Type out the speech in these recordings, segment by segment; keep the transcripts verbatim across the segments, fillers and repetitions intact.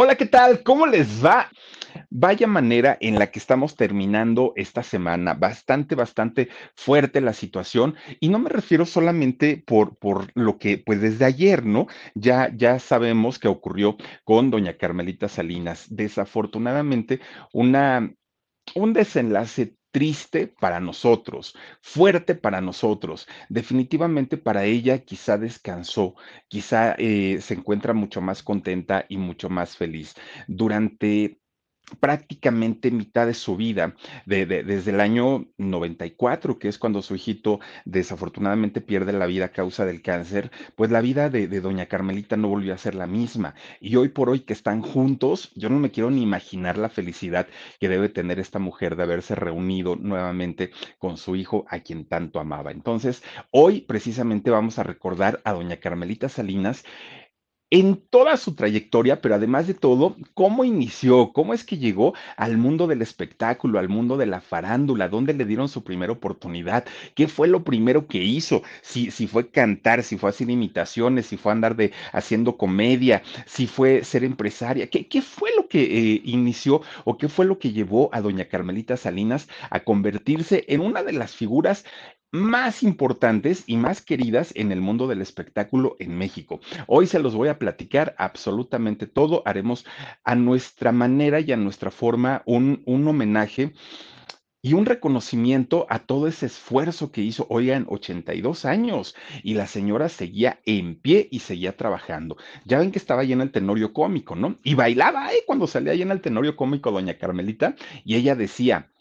Hola, ¿qué tal? ¿Cómo les va? Vaya manera en la que estamos terminando esta semana. Bastante, bastante fuerte la situación. Y no me refiero solamente por, por lo que, pues desde ayer, ¿no? Ya, ya sabemos que ocurrió con doña Carmelita Salinas. Desafortunadamente, una, un desenlace triste para nosotros, fuerte para nosotros. Definitivamente para ella quizá descansó, quizá eh, se encuentra mucho más contenta y mucho más feliz. Durante prácticamente mitad de su vida, de, de, desde el año noventa y cuatro, que es cuando su hijito desafortunadamente pierde la vida a causa del cáncer, pues la vida de, de doña Carmelita no volvió a ser la misma. Y hoy por hoy que están juntos, yo no me quiero ni imaginar la felicidad que debe tener esta mujer de haberse reunido nuevamente con su hijo a quien tanto amaba. Entonces, hoy precisamente vamos a recordar a doña Carmelita Salinas en toda su trayectoria, pero además de todo, cómo inició, cómo es que llegó al mundo del espectáculo, al mundo de la farándula, dónde le dieron su primera oportunidad, qué fue lo primero que hizo, si, si fue cantar, si fue hacer imitaciones, si fue andar de, haciendo comedia, si fue ser empresaria, qué, qué fue lo que eh, inició o qué fue lo que llevó a doña Carmelita Salinas a convertirse en una de las figuras más importantes y más queridas en el mundo del espectáculo en México. Hoy se los voy a platicar absolutamente todo. Haremos a nuestra manera y a nuestra forma un, un homenaje y un reconocimiento a todo ese esfuerzo que hizo. Oigan, ochenta y dos años y la señora seguía en pie y seguía trabajando. Ya ven que estaba ahí en el Tenorio Cómico, ¿no? Y bailaba ¿eh? cuando salía ahí en el Tenorio Cómico doña Carmelita, y ella decía: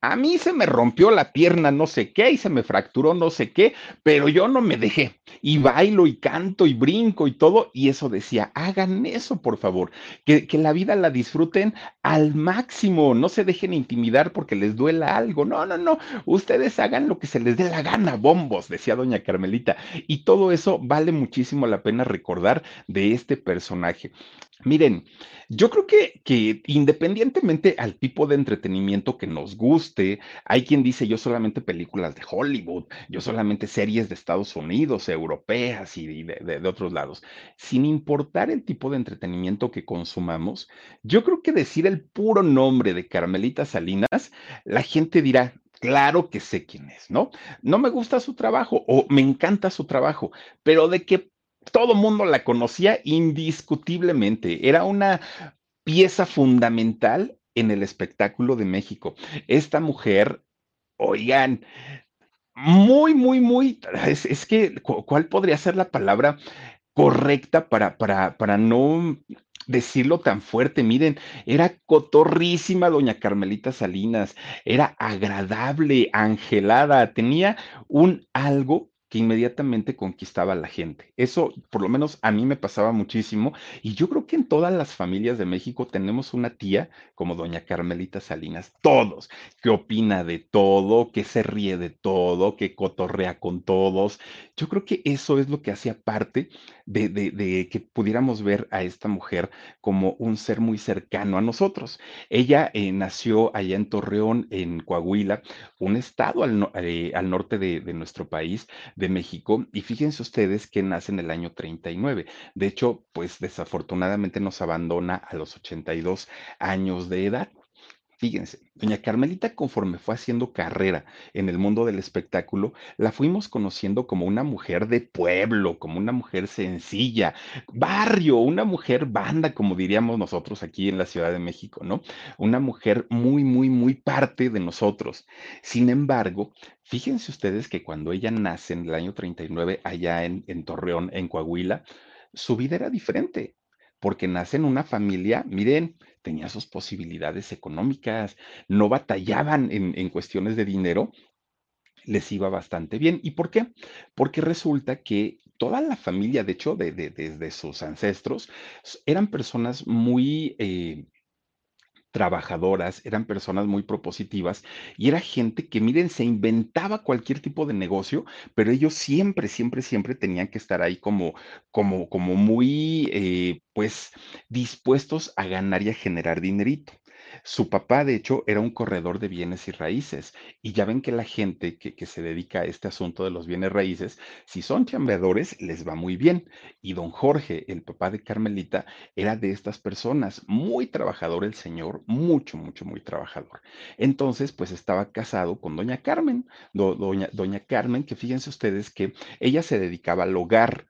a mí se me rompió la pierna no sé qué y se me fracturó no sé qué, pero yo no me dejé y bailo y canto y brinco y todo. Y eso decía, hagan eso por favor, que, que la vida la disfruten al máximo, no se dejen intimidar porque les duela algo, no, no, no, ustedes hagan lo que se les dé la gana, bombos, decía doña Carmelita. Y todo eso vale muchísimo la pena recordar de este personaje. Miren, yo creo que, que independientemente al tipo de entretenimiento que nos guste, hay quien dice yo solamente películas de Hollywood, yo solamente series de Estados Unidos, europeas y de, de, de otros lados. Sin importar el tipo de entretenimiento que consumamos, yo creo que decir el puro nombre de Carmelita Salinas, la gente dirá: claro que sé quién es, ¿no? No me gusta su trabajo o me encanta su trabajo, pero de qué todo mundo la conocía indiscutiblemente. Era una pieza fundamental en el espectáculo de México. Esta mujer, oigan, muy, muy, muy, es, es que, ¿cuál podría ser la palabra correcta para, para, para no decirlo tan fuerte? Miren, era cotorrísima doña Carmelita Salinas, era agradable, angelada, tenía un algo que inmediatamente conquistaba a la gente. Eso, por lo menos a mí me pasaba muchísimo, y yo creo que en todas las familias de México tenemos una tía como doña Carmelita Salinas, todos, que opina de todo, que se ríe de todo, que cotorrea con todos. Yo creo que eso es lo que hacía parte de, de, de que pudiéramos ver a esta mujer como un ser muy cercano a nosotros. Ella eh, nació allá en Torreón, en Coahuila, un estado al, no, eh, al norte de, de nuestro país, de México, y fíjense ustedes que nace en el año treinta y nueve. De hecho, pues desafortunadamente nos abandona a los ochenta y dos años de edad. Fíjense, doña Carmelita, conforme fue haciendo carrera en el mundo del espectáculo, la fuimos conociendo como una mujer de pueblo, como una mujer sencilla, barrio, una mujer banda, como diríamos nosotros aquí en la Ciudad de México, ¿no? Una mujer muy, muy, muy parte de nosotros. Sin embargo, fíjense ustedes que cuando ella nace en el año treinta y nueve, allá en, en Torreón, en Coahuila, su vida era diferente, porque nace en una familia, miren, tenía sus posibilidades económicas, no batallaban en, en cuestiones de dinero, les iba bastante bien. ¿Y por qué? Porque resulta que toda la familia, de hecho, de, de, desde sus ancestros, eran personas muy eh, trabajadoras, eran personas muy propositivas y era gente que, miren, se inventaba cualquier tipo de negocio, pero ellos siempre, siempre, siempre tenían que estar ahí como, como, como muy... Eh, pues dispuestos a ganar y a generar dinerito. Su papá, de hecho, era un corredor de bienes y raíces. Y ya ven que la gente que, que se dedica a este asunto de los bienes raíces, si son chambeadores, les va muy bien. Y don Jorge, el papá de Carmelita, era de estas personas. Muy trabajador el señor, mucho, mucho, muy trabajador. Entonces, pues estaba casado con doña Carmen. Do, doña, doña Carmen, que fíjense ustedes que ella se dedicaba al hogar.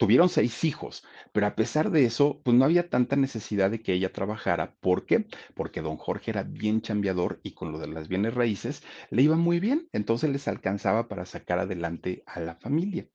Tuvieron seis hijos, pero a pesar de eso, pues no había tanta necesidad de que ella trabajara. ¿Por qué? Porque don Jorge era bien chambeador y con lo de las bienes raíces le iba muy bien. Entonces les alcanzaba para sacar adelante a la familia.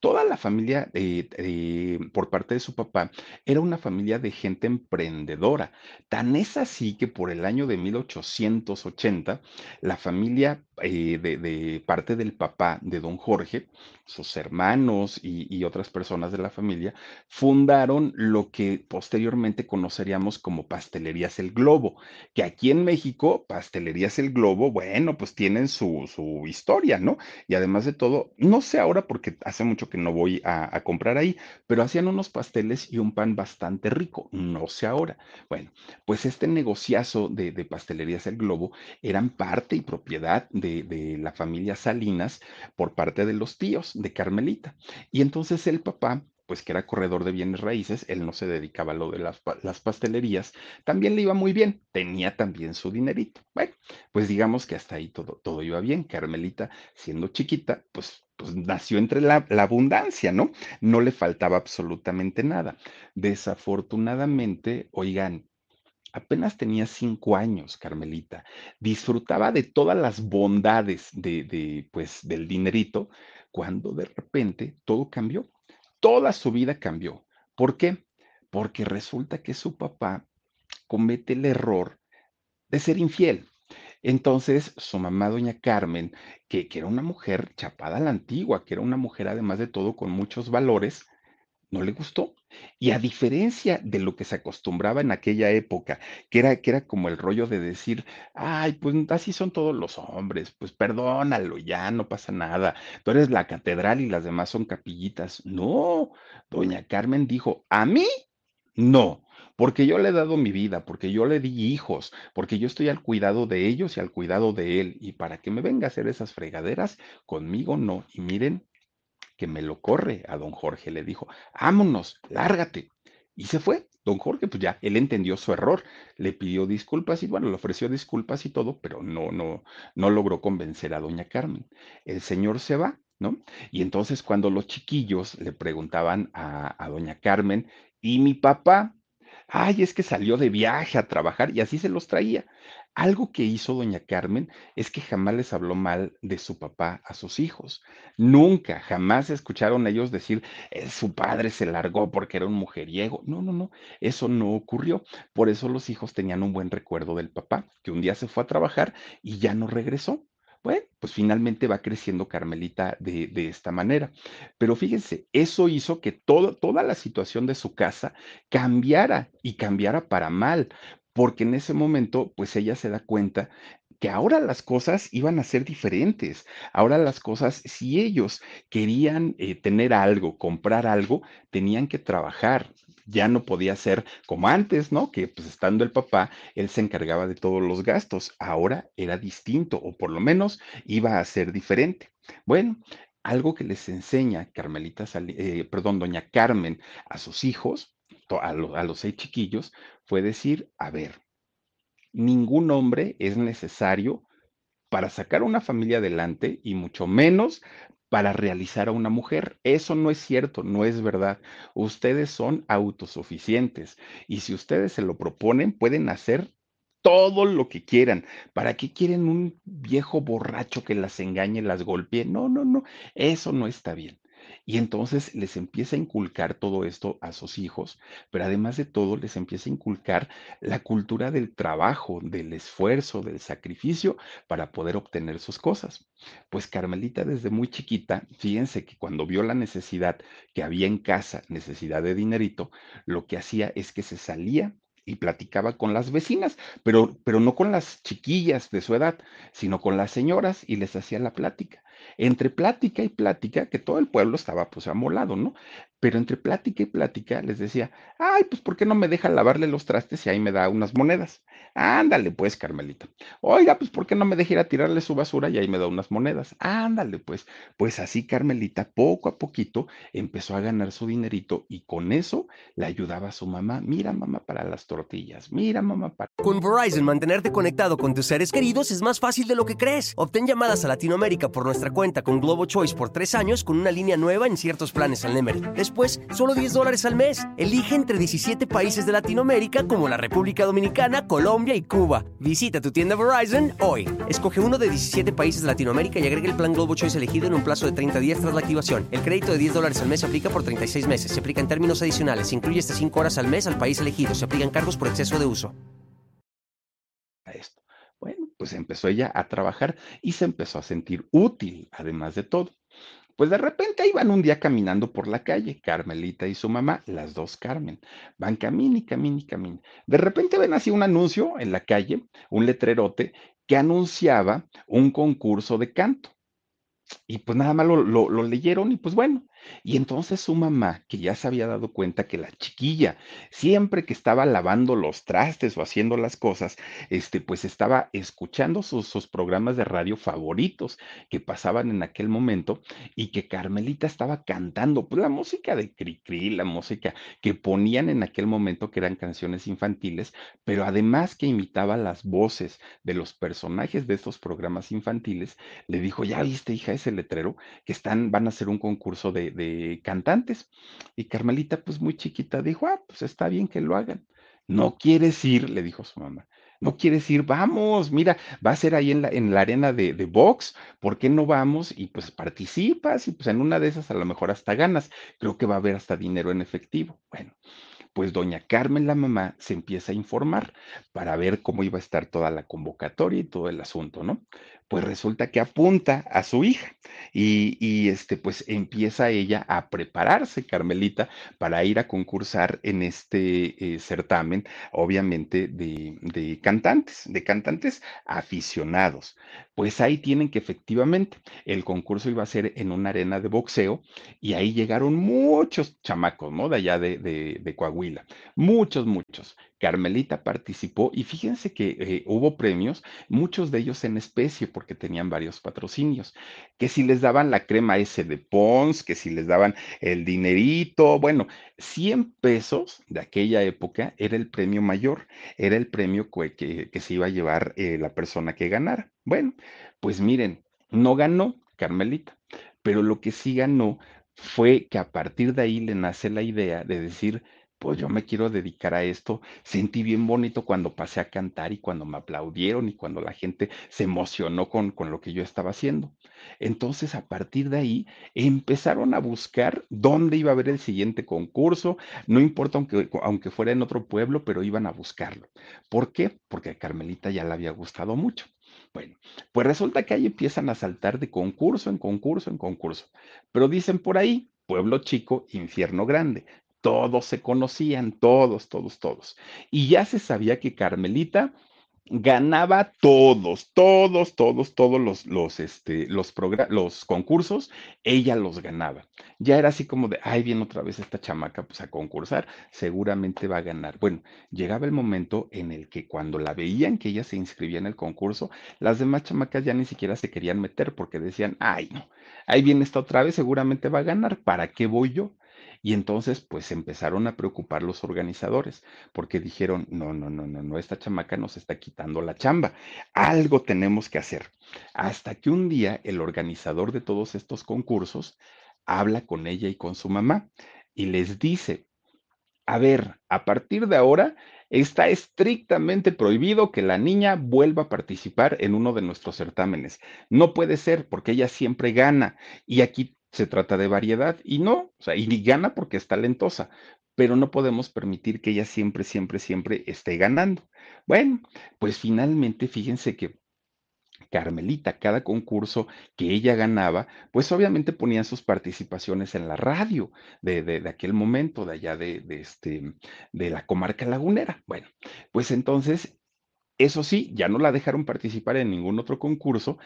Toda la familia, eh, eh, por parte de su papá, era una familia de gente emprendedora. Tan es así que por el año de mil ochocientos ochenta, la familia... Eh, de, de parte del papá de don Jorge, sus hermanos y, y otras personas de la familia, fundaron lo que posteriormente conoceríamos como Pastelerías El Globo, que aquí en México, Pastelerías El Globo, bueno, pues tienen su, su historia, ¿no? Y además de todo, no sé ahora porque hace mucho que no voy a, a comprar ahí, pero hacían unos pasteles y un pan bastante rico, no sé ahora. Bueno, pues este negociazo de, de Pastelerías El Globo eran parte y propiedad de De, de la familia Salinas por parte de los tíos de Carmelita. Y entonces el papá, pues que era corredor de bienes raíces, él no se dedicaba a lo de las, las pastelerías, también le iba muy bien, tenía también su dinerito. Bueno, pues digamos que hasta ahí todo, todo iba bien. Carmelita, siendo chiquita, pues, pues nació entre la, la abundancia, ¿no? No le faltaba absolutamente nada. Desafortunadamente, oigan, apenas tenía cinco años, Carmelita. Disfrutaba de todas las bondades de, de, pues, del dinerito, cuando de repente todo cambió. Toda su vida cambió. ¿Por qué? Porque resulta que su papá comete el error de ser infiel. Entonces, su mamá, doña Carmen, que, que era una mujer chapada a la antigua, que era una mujer, además de todo, con muchos valores, no le gustó. Y a diferencia de lo que se acostumbraba en aquella época, que era, que era como el rollo de decir, ay, pues así son todos los hombres, pues perdónalo, ya no pasa nada, tú eres la catedral y las demás son capillitas. No, doña Carmen dijo, a mí no, porque yo le he dado mi vida, porque yo le di hijos, porque yo estoy al cuidado de ellos y al cuidado de él, y para que me venga a hacer esas fregaderas, conmigo no. Y miren, que me lo corre a don Jorge, le dijo, vámonos, lárgate. Y se fue. Don Jorge, pues ya, él entendió su error, le pidió disculpas y bueno, le ofreció disculpas y todo, pero no, no, no logró convencer a doña Carmen. El señor se va, ¿no? Y entonces cuando los chiquillos le preguntaban a, a doña Carmen, ¿y mi papá? Ay, es que salió de viaje a trabajar y así se los traía. Algo que hizo doña Carmen es que jamás les habló mal de su papá a sus hijos. Nunca, jamás escucharon ellos decir, eh, su padre se largó porque era un mujeriego. No, no, no, eso no ocurrió. Por eso los hijos tenían un buen recuerdo del papá, que un día se fue a trabajar y ya no regresó. Bueno, pues finalmente va creciendo Carmelita de, de esta manera. Pero fíjense, eso hizo que todo, toda la situación de su casa cambiara y cambiara para mal. Porque en ese momento, pues ella se da cuenta que ahora las cosas iban a ser diferentes. Ahora las cosas, si ellos querían eh, tener algo, comprar algo, tenían que trabajar. Ya no podía ser como antes, ¿no? Que pues estando el papá, él se encargaba de todos los gastos. Ahora era distinto, o por lo menos iba a ser diferente. Bueno, algo que les enseña Carmelita, eh, perdón, doña Carmen a sus hijos, a, lo, a los seis chiquillos, fue decir, a ver, ningún hombre es necesario para sacar a una familia adelante y mucho menos para realizar a una mujer. Eso no es cierto, no es verdad. Ustedes son autosuficientes y si ustedes se lo proponen, pueden hacer todo lo que quieran. ¿Para qué quieren un viejo borracho que las engañe, las golpee? No, no, no, eso no está bien. Y entonces les empieza a inculcar todo esto a sus hijos, pero además de todo les empieza a inculcar la cultura del trabajo, del esfuerzo, del sacrificio para poder obtener sus cosas. Pues Carmelita desde muy chiquita, fíjense que cuando vio la necesidad que había en casa, necesidad de dinerito, lo que hacía es que se salía y platicaba con las vecinas, pero, pero no con las chiquillas de su edad, sino con las señoras y les hacía la plática. Entre plática y plática, que todo el pueblo estaba pues amolado, ¿no? Pero entre plática y plática les decía, ay, pues ¿por qué no me deja lavarle los trastes y ahí me da unas monedas? Ándale pues, Carmelita. Oiga, pues ¿por qué no me deja ir a tirarle su basura y ahí me da unas monedas? Ándale pues. Pues así Carmelita poco a poquito empezó a ganar su dinerito y con eso le ayudaba a su mamá. Mira mamá para las tortillas, mira mamá para... Con Verizon, mantenerte conectado con tus seres queridos es más fácil de lo que crees. Obtén llamadas a Latinoamérica por nuestra cuenta con Globo Choice por tres años con una línea nueva en ciertos planes al Nemery. Después, solo diez dólares al mes. Elige entre diecisiete países de Latinoamérica como la República Dominicana, Colombia y Cuba. Visita tu tienda Verizon hoy. Escoge uno de diecisiete países de Latinoamérica y agrega el plan Globo Choice elegido en un plazo de treinta días tras la activación. El crédito de diez dólares al mes se aplica por treinta y seis meses. Se aplica en términos adicionales. Se incluye hasta cinco horas al mes al país elegido. Se aplican cargos por exceso de uso. Esto. Bueno, pues empezó ella a trabajar y se empezó a sentir útil, además de todo. Pues de repente iban un día caminando por la calle, Carmelita y su mamá, las dos Carmen. Van camina y camina y camina. De repente ven así un anuncio en la calle, un letrerote, que anunciaba un concurso de canto. Y pues nada más lo, lo, lo leyeron y pues bueno. Y entonces su mamá, que ya se había dado cuenta que la chiquilla, siempre que estaba lavando los trastes o haciendo las cosas, este, pues estaba escuchando sus, sus programas de radio favoritos que pasaban en aquel momento y que Carmelita estaba cantando, pues la música de Cri Cri, la música que ponían en aquel momento que eran canciones infantiles, pero además que imitaba las voces de los personajes de estos programas infantiles, le dijo, ya viste hija ese letrero, que están, van a hacer un concurso de de cantantes. Y Carmelita, pues muy chiquita, dijo, ah, pues está bien que lo hagan. ¿No quieres ir? Le dijo su mamá. ¿No quieres ir? Vamos, mira, va a ser ahí en la, en la arena de, de box, ¿por qué no vamos? Y pues participas y pues en una de esas a lo mejor hasta ganas. Creo que va a haber hasta dinero en efectivo. Bueno, pues doña Carmen, la mamá, se empieza a informar para ver cómo iba a estar toda la convocatoria y todo el asunto, ¿no? Pues resulta que apunta a su hija y, y este, pues empieza ella a prepararse, Carmelita, para ir a concursar en este eh, certamen, obviamente, de, de cantantes, de cantantes aficionados. Pues ahí tienen que efectivamente, el concurso iba a ser en una arena de boxeo y ahí llegaron muchos chamacos, ¿no? De allá de, de, de Coahuila. Muchos, muchos. Carmelita participó y fíjense que eh, hubo premios, muchos de ellos en especie porque tenían varios patrocinios, que si les daban la crema ese de Ponds, que si les daban el dinerito, bueno, cien pesos de aquella época era el premio mayor, era el premio que, que, que se iba a llevar eh, la persona que ganara. Bueno, pues miren, no ganó Carmelita, pero lo que sí ganó fue que a partir de ahí le nace la idea de decir, pues yo me quiero dedicar a esto, sentí bien bonito cuando pasé a cantar y cuando me aplaudieron y cuando la gente se emocionó con, con lo que yo estaba haciendo. Entonces, a partir de ahí, empezaron a buscar dónde iba a haber el siguiente concurso, no importa aunque, aunque fuera en otro pueblo, pero iban a buscarlo. ¿Por qué? Porque a Carmelita ya le había gustado mucho. Bueno, pues resulta que ahí empiezan a saltar de concurso en concurso en concurso, pero dicen por ahí, pueblo chico, infierno grande. Todos se conocían, todos, todos, todos. Y ya se sabía que Carmelita ganaba todos, todos, todos, todos los, los, este, los, los concursos, ella los ganaba. Ya era así como de, ay, viene otra vez esta chamaca pues a concursar, seguramente va a ganar. Bueno, llegaba el momento en el que cuando la veían que ella se inscribía en el concurso, las demás chamacas ya ni siquiera se querían meter porque decían, ay, no, ahí viene esta otra vez, seguramente va a ganar, ¿para qué voy yo? Y entonces, pues, empezaron a preocupar los organizadores, porque dijeron, no, no, no, no, no, esta chamaca nos está quitando la chamba. Algo tenemos que hacer. Hasta que un día el organizador de todos estos concursos habla con ella y con su mamá y les dice, a ver, a partir de ahora está estrictamente prohibido que la niña vuelva a participar en uno de nuestros certámenes. No puede ser, porque ella siempre gana. Y aquí se trata de variedad. Y no, o sea, y gana porque es talentosa. Pero no podemos permitir que ella siempre, siempre, siempre esté ganando. Bueno, pues finalmente, fíjense que Carmelita, cada concurso que ella ganaba, pues obviamente ponían sus participaciones en la radio de, de, de aquel momento, de allá de, de, este, de la comarca lagunera. Bueno, pues entonces, eso sí, ya no la dejaron participar en ningún otro concurso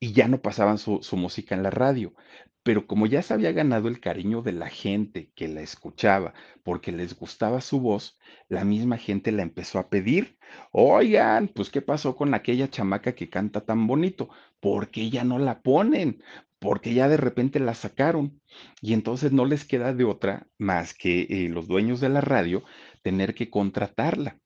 y ya no pasaban su, su música en la radio. Pero como ya se había ganado el cariño de la gente que la escuchaba porque les gustaba su voz, la misma gente la empezó a pedir. Oigan, pues, ¿qué pasó con aquella chamaca que canta tan bonito? ¿Por qué ya no la ponen? Porque ya de repente la sacaron. Y entonces no les queda de otra más que eh, los dueños de la radio tener que contratarla.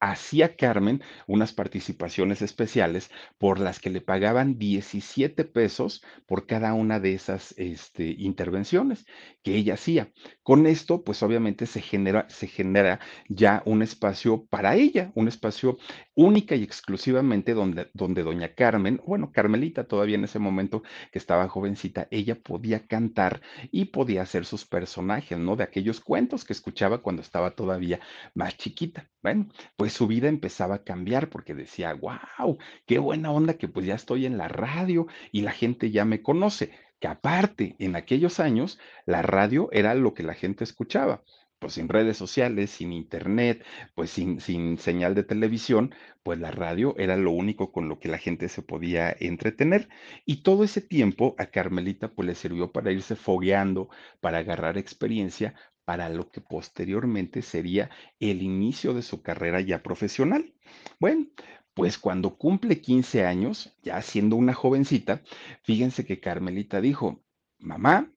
Hacía Carmen unas participaciones especiales por las que le pagaban diecisiete pesos por cada una de esas este, intervenciones que ella hacía. Con esto, pues obviamente se genera, se genera ya un espacio para ella, un espacio única y exclusivamente donde, donde doña Carmen, bueno, Carmelita todavía en ese momento que estaba jovencita, ella podía cantar y podía hacer sus personajes, ¿no? De aquellos cuentos que escuchaba cuando estaba todavía más chiquita. Bueno, pues su vida empezaba a cambiar porque decía, wow, qué buena onda que pues ya estoy en la radio y la gente ya me conoce. Que aparte, en aquellos años, la radio era lo que la gente escuchaba. Pues sin redes sociales, sin internet, pues sin, sin señal de televisión, pues la radio era lo único con lo que la gente se podía entretener. Y todo ese tiempo a Carmelita pues le sirvió para irse fogueando, para agarrar experiencia, para lo que posteriormente sería el inicio de su carrera ya profesional. Bueno, pues cuando cumple quince años, ya siendo una jovencita, fíjense que Carmelita dijo, mamá,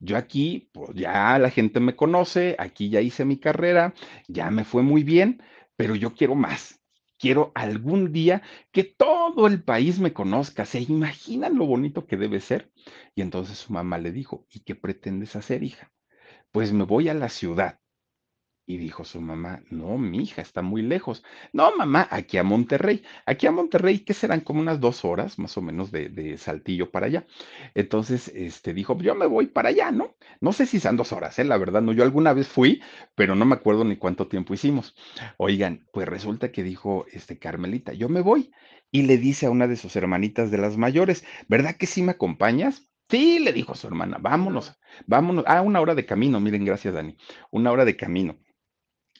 yo aquí, pues ya la gente me conoce, aquí ya hice mi carrera, ya me fue muy bien, pero yo quiero más. Quiero algún día que todo el país me conozca. ¿Se imaginan lo bonito que debe ser? Y entonces su mamá le dijo, ¿y qué pretendes hacer, hija? Pues me voy a la ciudad. Y dijo su mamá, no, mi hija, está muy lejos. No, mamá, aquí a Monterrey. Aquí a Monterrey, que serán como unas dos horas, más o menos, de, de Saltillo para allá. Entonces, este, dijo, yo me voy para allá, ¿no? No sé si son dos horas, ¿eh? La verdad, no. Yo alguna vez fui, pero no me acuerdo ni cuánto tiempo hicimos. Oigan, pues resulta que dijo, este, Carmelita, yo me voy. Y le dice a una de sus hermanitas de las mayores, ¿verdad que sí me acompañas? Sí, le dijo su hermana, vámonos, vámonos. Ah, una hora de camino, miren, gracias, Dani. Una hora de camino.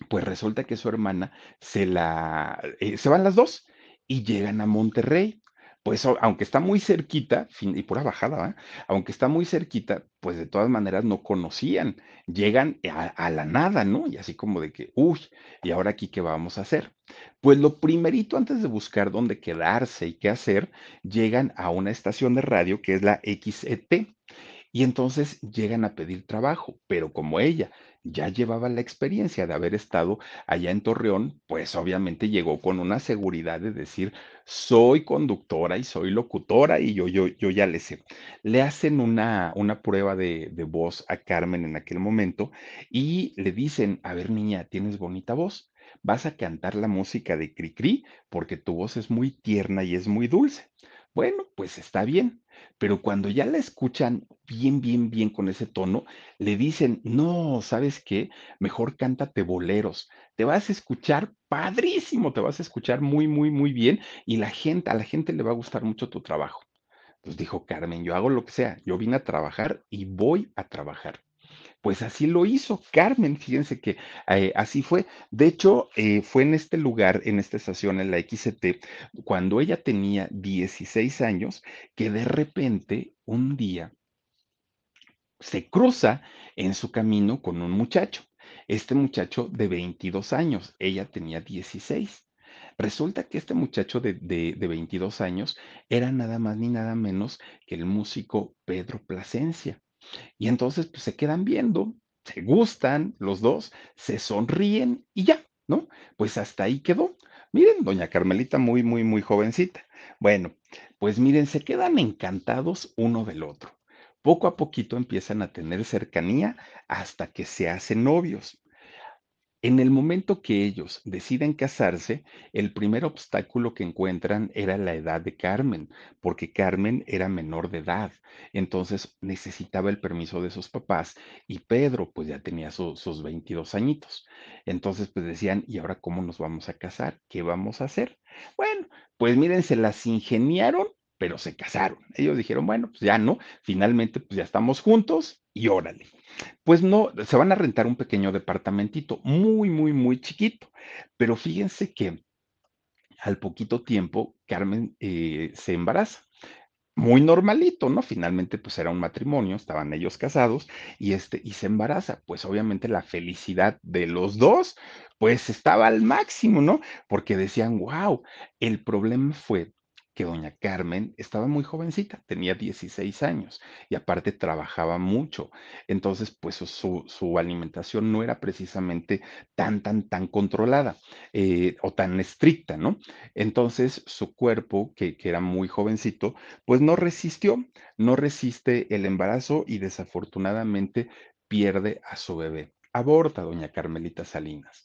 Pues resulta que su hermana se la, eh, se van las dos y llegan a Monterrey. Pues aunque está muy cerquita, y pura bajada, ¿eh? Aunque está muy cerquita, pues de todas maneras no conocían. Llegan a, a la nada, ¿no? Y así como de que, uy, ¿y ahora aquí qué vamos a hacer? Pues lo primerito antes de buscar dónde quedarse y qué hacer, llegan a una estación de radio que es la X E T. Y entonces llegan a pedir trabajo, pero como ella ya llevaba la experiencia de haber estado allá en Torreón, pues obviamente llegó con una seguridad de decir, soy conductora y soy locutora y yo, yo, yo ya le sé. Le hacen una, una prueba de, de voz a Carmen en aquel momento y le dicen, a ver niña, tienes bonita voz, vas a cantar la música de Cri Cri porque tu voz es muy tierna y es muy dulce. Bueno, pues está bien, pero cuando ya la escuchan bien, bien, bien con ese tono, le dicen, no, ¿sabes qué? Mejor cántate boleros, te vas a escuchar padrísimo, te vas a escuchar muy, muy, muy bien y la gente, a la gente le va a gustar mucho tu trabajo. Entonces dijo Carmen, yo hago lo que sea, yo vine a trabajar y voy a trabajar. Pues así lo hizo Carmen, fíjense que eh, así fue. De hecho, eh, fue en este lugar, en esta estación, en la X C T, cuando ella tenía dieciséis años, que de repente, un día, se cruza en su camino con un muchacho. Este muchacho de veintidós años, ella tenía dieciséis. Resulta que este muchacho de, de, de veintidós años era nada más ni nada menos que el músico Pedro Plasencia. Y entonces pues, se quedan viendo, se gustan los dos, se sonríen y ya, ¿no? Pues hasta ahí quedó. Miren, doña Carmelita muy, muy, muy jovencita. Bueno, pues miren, se quedan encantados uno del otro. Poco a poquito empiezan a tener cercanía hasta que se hacen novios. En el momento que ellos deciden casarse, el primer obstáculo que encuentran era la edad de Carmen, porque Carmen era menor de edad, entonces necesitaba el permiso de sus papás y Pedro pues ya tenía su, sus veintidós añitos. Entonces pues decían, ¿y ahora cómo nos vamos a casar? ¿Qué vamos a hacer? Bueno, pues miren, se las ingeniaron, pero se casaron. Ellos dijeron, bueno, pues ya no, finalmente pues ya estamos juntos y órale. Pues no, se van a rentar un pequeño departamentito, muy, muy, muy chiquito. Pero fíjense que al poquito tiempo Carmen eh, se embaraza. Muy normalito, ¿no? Finalmente, pues era un matrimonio, estaban ellos casados y, este, y se embaraza. Pues obviamente la felicidad de los dos, pues estaba al máximo, ¿no? Porque decían, wow, el problema fue que doña Carmen estaba muy jovencita, tenía dieciséis años y aparte trabajaba mucho. Entonces, pues su, su alimentación no era precisamente tan, tan, tan controlada eh, o tan estricta, ¿no? Entonces, su cuerpo, que, que era muy jovencito, pues no resistió, no resiste el embarazo y desafortunadamente pierde a su bebé. Aborta doña Carmelita Salinas.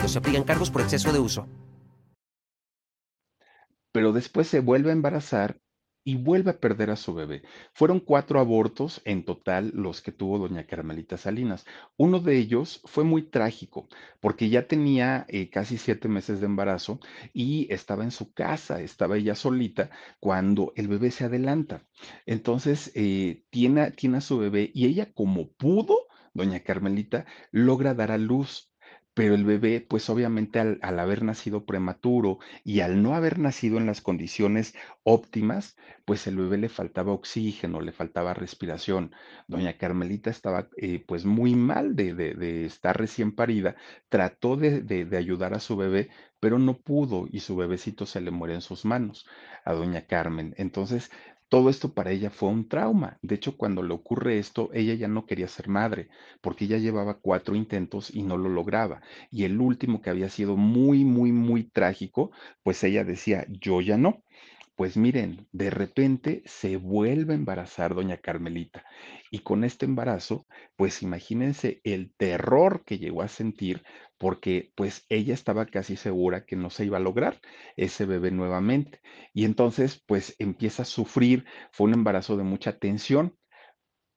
Se aplican cargos por exceso de uso. Pero después se vuelve a embarazar y vuelve a perder a su bebé. Fueron cuatro abortos en total los que tuvo doña Carmelita Salinas. Uno de ellos fue muy trágico porque ya tenía eh, casi siete meses de embarazo y estaba en su casa, estaba ella solita cuando el bebé se adelanta. Entonces eh, tiene, tiene a su bebé y ella como pudo, doña Carmelita logra dar a luz, pero el bebé, pues obviamente al, al haber nacido prematuro y al no haber nacido en las condiciones óptimas, pues el bebé le faltaba oxígeno, le faltaba respiración. Doña Carmelita estaba eh, pues muy mal de, de, de estar recién parida, trató de, de, de ayudar a su bebé, pero no pudo y su bebecito se le muere en sus manos a doña Carmen. Entonces, todo esto para ella fue un trauma. De hecho, cuando le ocurre esto, ella ya no quería ser madre, porque ya llevaba cuatro intentos y no lo lograba. Y el último, que había sido muy, muy, muy trágico, pues ella decía, yo ya no. Pues miren, de repente se vuelve a embarazar doña Carmelita. Y con este embarazo, pues imagínense el terror que llegó a sentir, porque pues ella estaba casi segura que no se iba a lograr ese bebé nuevamente. Y entonces pues empieza a sufrir, fue un embarazo de mucha tensión.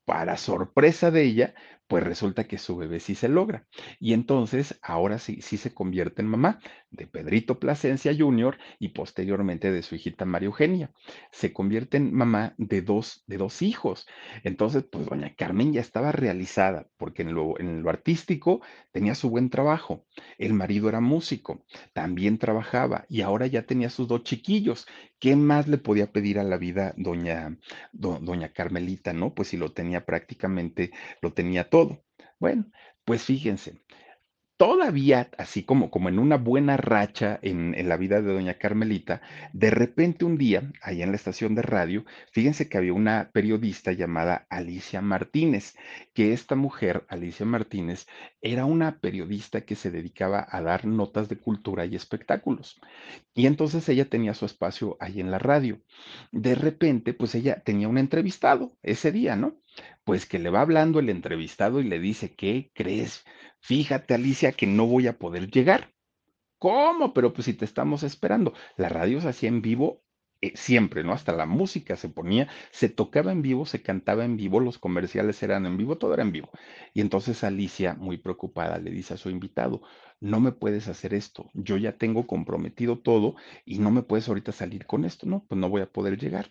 Para sorpresa de ella, pues resulta que su bebé sí se logra. Y entonces ahora sí, sí se convierte en mamá de Pedrito Plasencia junior y posteriormente de su hijita María Eugenia. Se convierte en mamá de dos, de dos hijos. Entonces, pues doña Carmen ya estaba realizada, porque en lo, en lo artístico tenía su buen trabajo. El marido era músico, también trabajaba y ahora ya tenía sus dos chiquillos. ¿Qué más le podía pedir a la vida doña, do, doña Carmelita, no? Pues si lo tenía prácticamente, lo tenía todo. Bueno, pues fíjense, todavía así como, como en una buena racha en, en la vida de doña Carmelita, de repente un día, ahí en la estación de radio, fíjense que había una periodista llamada Alicia Martínez, que esta mujer, Alicia Martínez, era una periodista que se dedicaba a dar notas de cultura y espectáculos. Y entonces ella tenía su espacio ahí en la radio. De repente, pues ella tenía un entrevistado ese día, ¿no? Pues que le va hablando el entrevistado y le dice, ¿qué crees? Fíjate, Alicia, que no voy a poder llegar. ¿Cómo? Pero pues si te estamos esperando. La radio se hacía en vivo eh, siempre, ¿no? Hasta la música se ponía, se tocaba en vivo, se cantaba en vivo, los comerciales eran en vivo, todo era en vivo. Y entonces Alicia, muy preocupada, le dice a su invitado, no me puedes hacer esto, yo ya tengo comprometido todo y no me puedes ahorita salir con esto, ¿no? Pues no voy a poder llegar.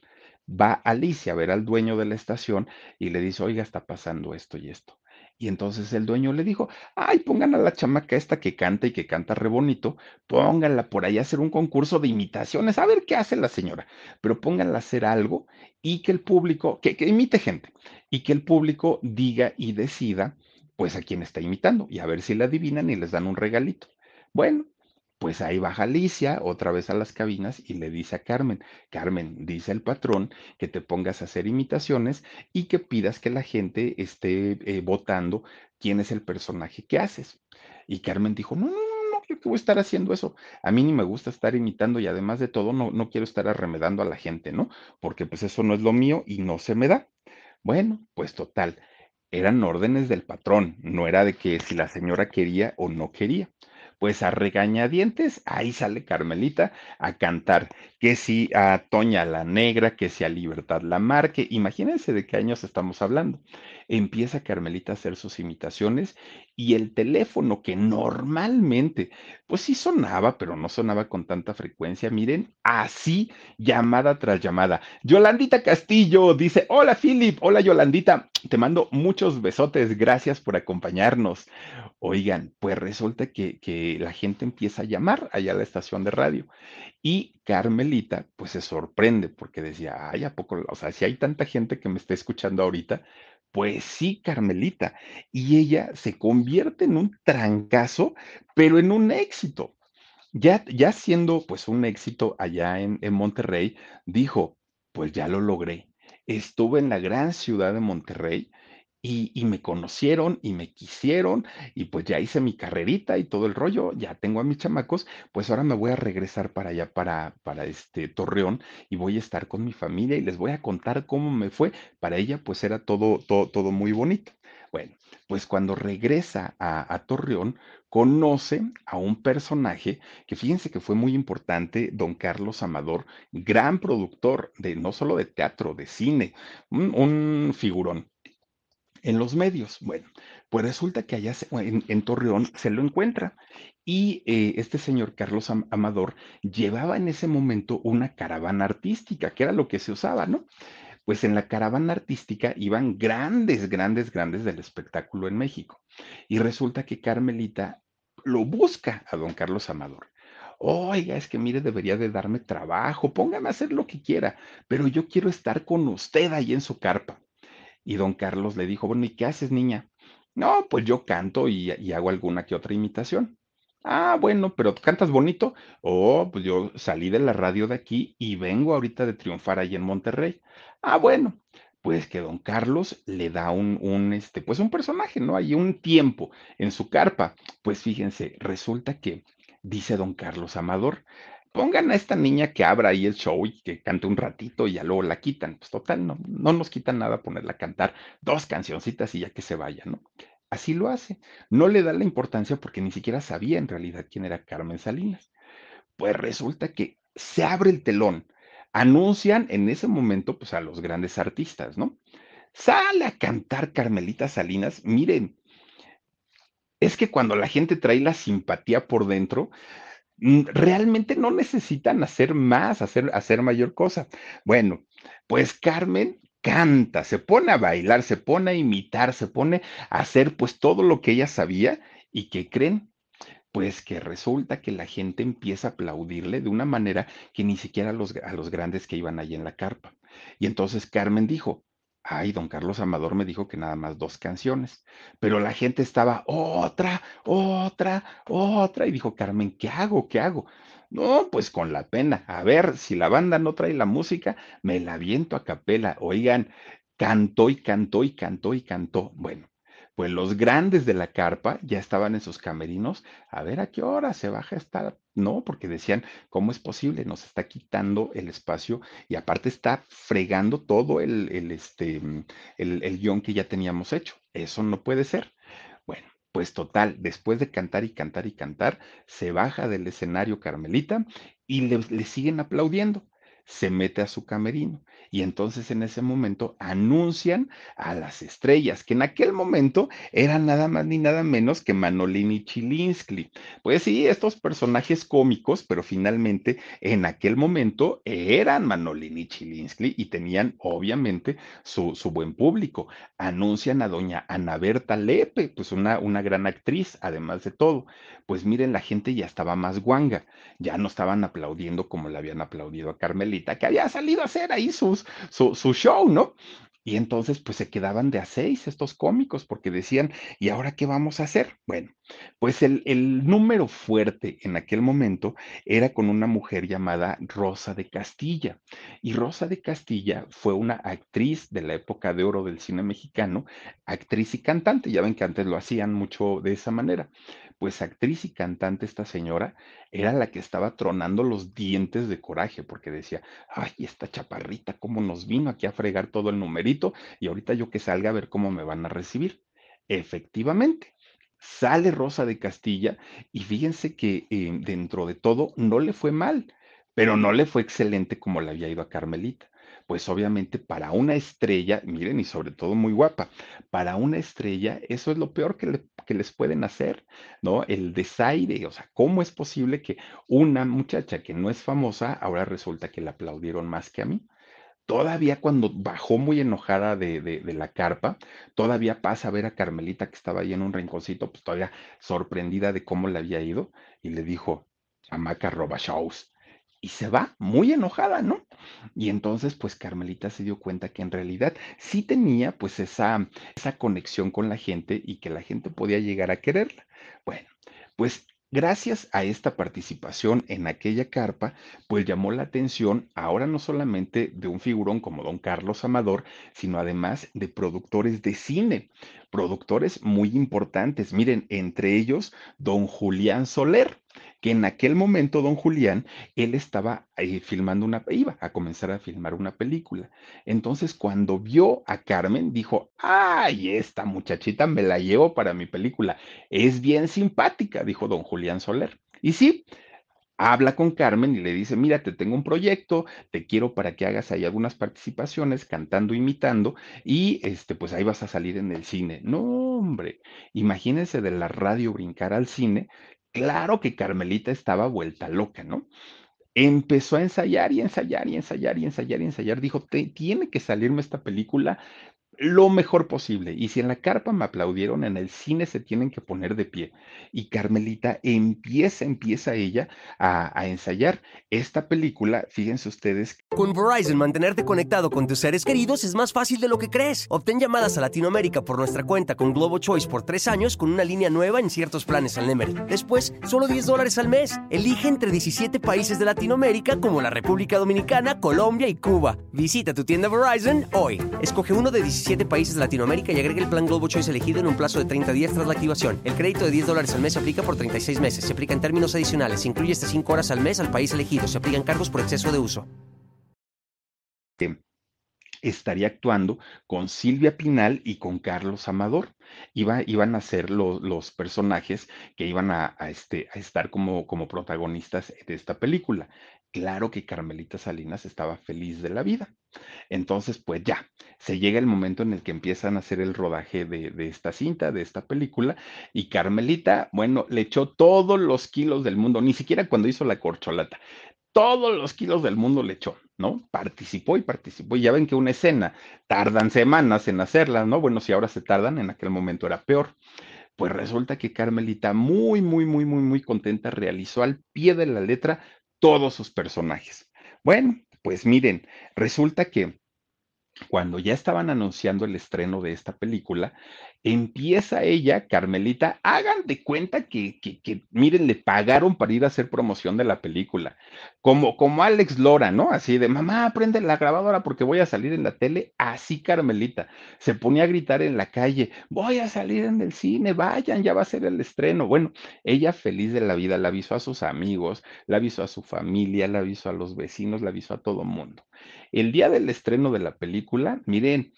va Alicia a ver al dueño de la estación y le dice, oiga, está pasando esto y esto. Y entonces el dueño le dijo, ay, pongan a la chamaca esta que canta y que canta re bonito, pónganla por ahí a hacer un concurso de imitaciones, a ver qué hace la señora, pero pónganla a hacer algo y que el público, que, que imite gente, y que el público diga y decida, pues, a quién está imitando, y a ver si la adivinan y les dan un regalito. Bueno, pues ahí baja Alicia otra vez a las cabinas y le dice a Carmen, Carmen, dice el patrón que te pongas a hacer imitaciones y que pidas que la gente esté eh, votando quién es el personaje que haces. Y Carmen dijo, no, no, no, no, yo qué voy a estar haciendo eso. A mí ni me gusta estar imitando y además de todo no, no quiero estar arremedando a la gente, ¿no? Porque pues eso no es lo mío y no se me da. Bueno, pues total, eran órdenes del patrón, no era de que si la señora quería o no quería. Pues a regañadientes, ahí sale Carmelita a cantar, que si a Toña la Negra, que si a Libertad la Marque, imagínense de qué años estamos hablando. Empieza Carmelita a hacer sus imitaciones y el teléfono que normalmente, pues sí sonaba, pero no sonaba con tanta frecuencia, miren, así, llamada tras llamada. Yolandita Castillo dice, hola Philip, hola Yolandita, te mando muchos besotes, gracias por acompañarnos. Oigan, pues resulta que, que la gente empieza a llamar allá a la estación de radio y Carmelita pues se sorprende porque decía, ay, ¿a poco? O sea, si hay tanta gente que me está escuchando ahorita, pues sí, Carmelita. Y ella se convierte en un trancazo, pero en un éxito. Ya, ya siendo pues un éxito allá en, en Monterrey, dijo, pues ya lo logré. Estuve en la gran ciudad de Monterrey, Y, y me conocieron y me quisieron y pues ya hice mi carrerita y todo el rollo, ya tengo a mis chamacos, pues ahora me voy a regresar para allá, para, para este Torreón y voy a estar con mi familia y les voy a contar cómo me fue. Para ella pues era todo, todo, todo muy bonito. Bueno, pues cuando regresa a, a Torreón, conoce a un personaje que fíjense que fue muy importante, don Carlos Amador, gran productor de no solo de teatro, de cine, un, un figurón en los medios. Bueno, pues resulta que allá se, en, en Torreón se lo encuentra y eh, este señor Carlos Am- Amador llevaba en ese momento una caravana artística, que era lo que se usaba, ¿no? Pues en la caravana artística iban grandes, grandes, grandes del espectáculo en México. Y resulta que Carmelita lo busca a don Carlos Amador. Oiga, es que mire, debería de darme trabajo, póngame a hacer lo que quiera, pero yo quiero estar con usted ahí en su carpa. Y don Carlos le dijo, bueno, ¿y qué haces, niña? No, pues yo canto y, y hago alguna que otra imitación. Ah, bueno, pero ¿cantas bonito? Oh, pues yo salí de la radio de aquí y vengo ahorita de triunfar ahí en Monterrey. Ah, bueno, pues que don Carlos le da un, un, este, pues un personaje, ¿no? Hay un tiempo en su carpa. Pues fíjense, resulta que, dice don Carlos Amador, pongan a esta niña que abra ahí el show y que cante un ratito y ya luego la quitan. Pues total, no, no nos quitan nada ponerla a cantar dos cancioncitas y ya que se vaya, ¿no? Así lo hace. No le da la importancia porque ni siquiera sabía en realidad quién era Carmen Salinas. Pues resulta que se abre el telón. Anuncian en ese momento pues a los grandes artistas, ¿no? Sale a cantar Carmelita Salinas. Miren, es que cuando la gente trae la simpatía por dentro, realmente no necesitan hacer más, hacer, hacer mayor cosa. Bueno, pues Carmen canta, se pone a bailar, se pone a imitar, se pone a hacer pues todo lo que ella sabía. ¿Y qué creen? Pues que resulta que la gente empieza a aplaudirle de una manera que ni siquiera a los, a los grandes que iban ahí en la carpa. Y entonces Carmen dijo, ay, don Carlos Amador me dijo que nada más dos canciones, pero la gente estaba otra, otra, otra, y dijo, Carmen, ¿qué hago? ¿Qué hago? No, pues con la pena, a ver, si la banda no trae la música, me la aviento a capela. Oigan, cantó y cantó y cantó y cantó. Bueno, pues los grandes de la carpa ya estaban en sus camerinos, a ver a qué hora se baja esta, no, porque decían, ¿cómo es posible? Nos está quitando el espacio y aparte está fregando todo el, el, este, el, el guión que ya teníamos hecho. Eso no puede ser. Bueno, pues total, después de cantar y cantar y cantar, se baja del escenario Carmelita y le, le siguen aplaudiendo. se mete a su camerino y entonces en ese momento anuncian a las estrellas, que en aquel momento eran nada más ni nada menos que Manolín y Shilinsky. Pues sí, estos personajes cómicos, pero finalmente en aquel momento eran Manolín y Shilinsky y tenían obviamente su, su buen público. Anuncian a doña Ana Berta Lepe, pues una, una gran actriz, además de todo. Pues miren, la gente ya estaba más guanga, ya no estaban aplaudiendo como le habían aplaudido a Carmelita, que había salido a hacer ahí sus, su, su show, ¿no? Y entonces, pues se quedaban de a seis estos cómicos porque decían, ¿y ahora qué vamos a hacer? Bueno, pues el, el número fuerte en aquel momento era con una mujer llamada Rosa de Castilla. Y Rosa de Castilla fue una actriz de la época de oro del cine mexicano, actriz y cantante. Ya ven que antes lo hacían mucho de esa manera. Pues actriz y cantante esta señora era la que estaba tronando los dientes de coraje porque decía, ay, esta chaparrita, cómo nos vino aquí a fregar todo el numerito y ahorita yo que salga a ver cómo me van a recibir. Efectivamente, sale Rosa de Castilla y fíjense que eh, dentro de todo no le fue mal, pero no le fue excelente como le había ido a Carmelita. Pues obviamente para una estrella, miren, y sobre todo muy guapa, para una estrella eso es lo peor que, le, que les pueden hacer, ¿no? El desaire, o sea, ¿cómo es posible que una muchacha que no es famosa ahora resulta que la aplaudieron más que a mí? Todavía cuando bajó muy enojada de, de, de la carpa, todavía pasa a ver a Carmelita que estaba ahí en un rinconcito, pues todavía sorprendida de cómo le había ido, y le dijo, chamaca roba shows. Y se va muy enojada, ¿no? Y entonces, pues, Carmelita se dio cuenta que en realidad sí tenía, pues, esa, esa conexión con la gente y que la gente podía llegar a quererla. Bueno, pues, gracias a esta participación en aquella carpa, pues, llamó la atención ahora no solamente de un figurón como don Carlos Amador, sino además de productores de cine, productores muy importantes. Miren, entre ellos, don Julián Soler, que en aquel momento don Julián, él estaba eh, filmando una, iba a comenzar a filmar una película. Entonces, cuando vio a Carmen, dijo, ay, esta muchachita me la llevo para mi película, es bien simpática, dijo don Julián Soler. Y sí, habla con Carmen y le dice, mira, te tengo un proyecto, te quiero para que hagas ahí algunas participaciones, cantando, imitando, y este, pues ahí vas a salir en el cine. No, hombre, imagínense de la radio brincar al cine. Claro que Carmelita estaba vuelta loca, ¿no? Empezó a ensayar y ensayar y ensayar y ensayar y ensayar. Dijo, tiene que salirme esta película lo mejor posible. Y si en la carpa me aplaudieron, en el cine se tienen que poner de pie. Y Carmelita empieza, empieza ella a, a ensayar esta película. Fíjense ustedes. Con Verizon, mantenerte conectado con tus seres queridos es más fácil de lo que crees. Obtén llamadas a Latinoamérica por nuestra cuenta con Globo Choice por tres años con una línea nueva en ciertos planes al Nemer. Después, solo diez dólares al mes. Elige entre diecisiete países de Latinoamérica como la República Dominicana, Colombia y Cuba. Visita tu tienda Verizon hoy. Escoge uno de diecisiete países de Latinoamérica y agrega el plan Globo Choice elegido en un plazo de treinta días tras la activación. El crédito de diez dólares al mes se aplica por treinta y seis meses. Se aplica en términos adicionales. Se incluye hasta cinco horas al mes al país elegido. Se aplican cargos por exceso de uso. Estaría actuando con Silvia Pinal y con Carlos Amador. Iba, iban a ser lo, los personajes que iban a, a, este, a estar como, como protagonistas de esta película. Claro que Carmelita Salinas estaba feliz de la vida. Entonces, pues ya, se llega el momento en el que empiezan a hacer el rodaje de, de esta cinta, de esta película, y Carmelita, bueno, le echó todos los kilos del mundo, ni siquiera cuando hizo La Corcholata. Todos los kilos del mundo le echó, ¿no? Participó y participó. Y ya ven que una escena tardan semanas en hacerla, ¿no? Bueno, si ahora se tardan, en aquel momento era peor. Pues resulta que Carmelita, muy, muy, muy, muy, muy contenta, realizó al pie de la letra todos sus personajes. Bueno, pues miren, resulta que cuando ya estaban anunciando el estreno de esta película, empieza ella, Carmelita, hagan de cuenta que, que, que, miren, le pagaron para ir a hacer promoción de la película, como, como Alex Lora, ¿no? Así de, mamá, prende la grabadora porque voy a salir en la tele. Así Carmelita se ponía a gritar en la calle, voy a salir en el cine, vayan, ya va a ser el estreno. Bueno, ella feliz de la vida, la avisó a sus amigos, la avisó a su familia, la avisó a los vecinos, la avisó a todo mundo. El día del estreno de la película, miren,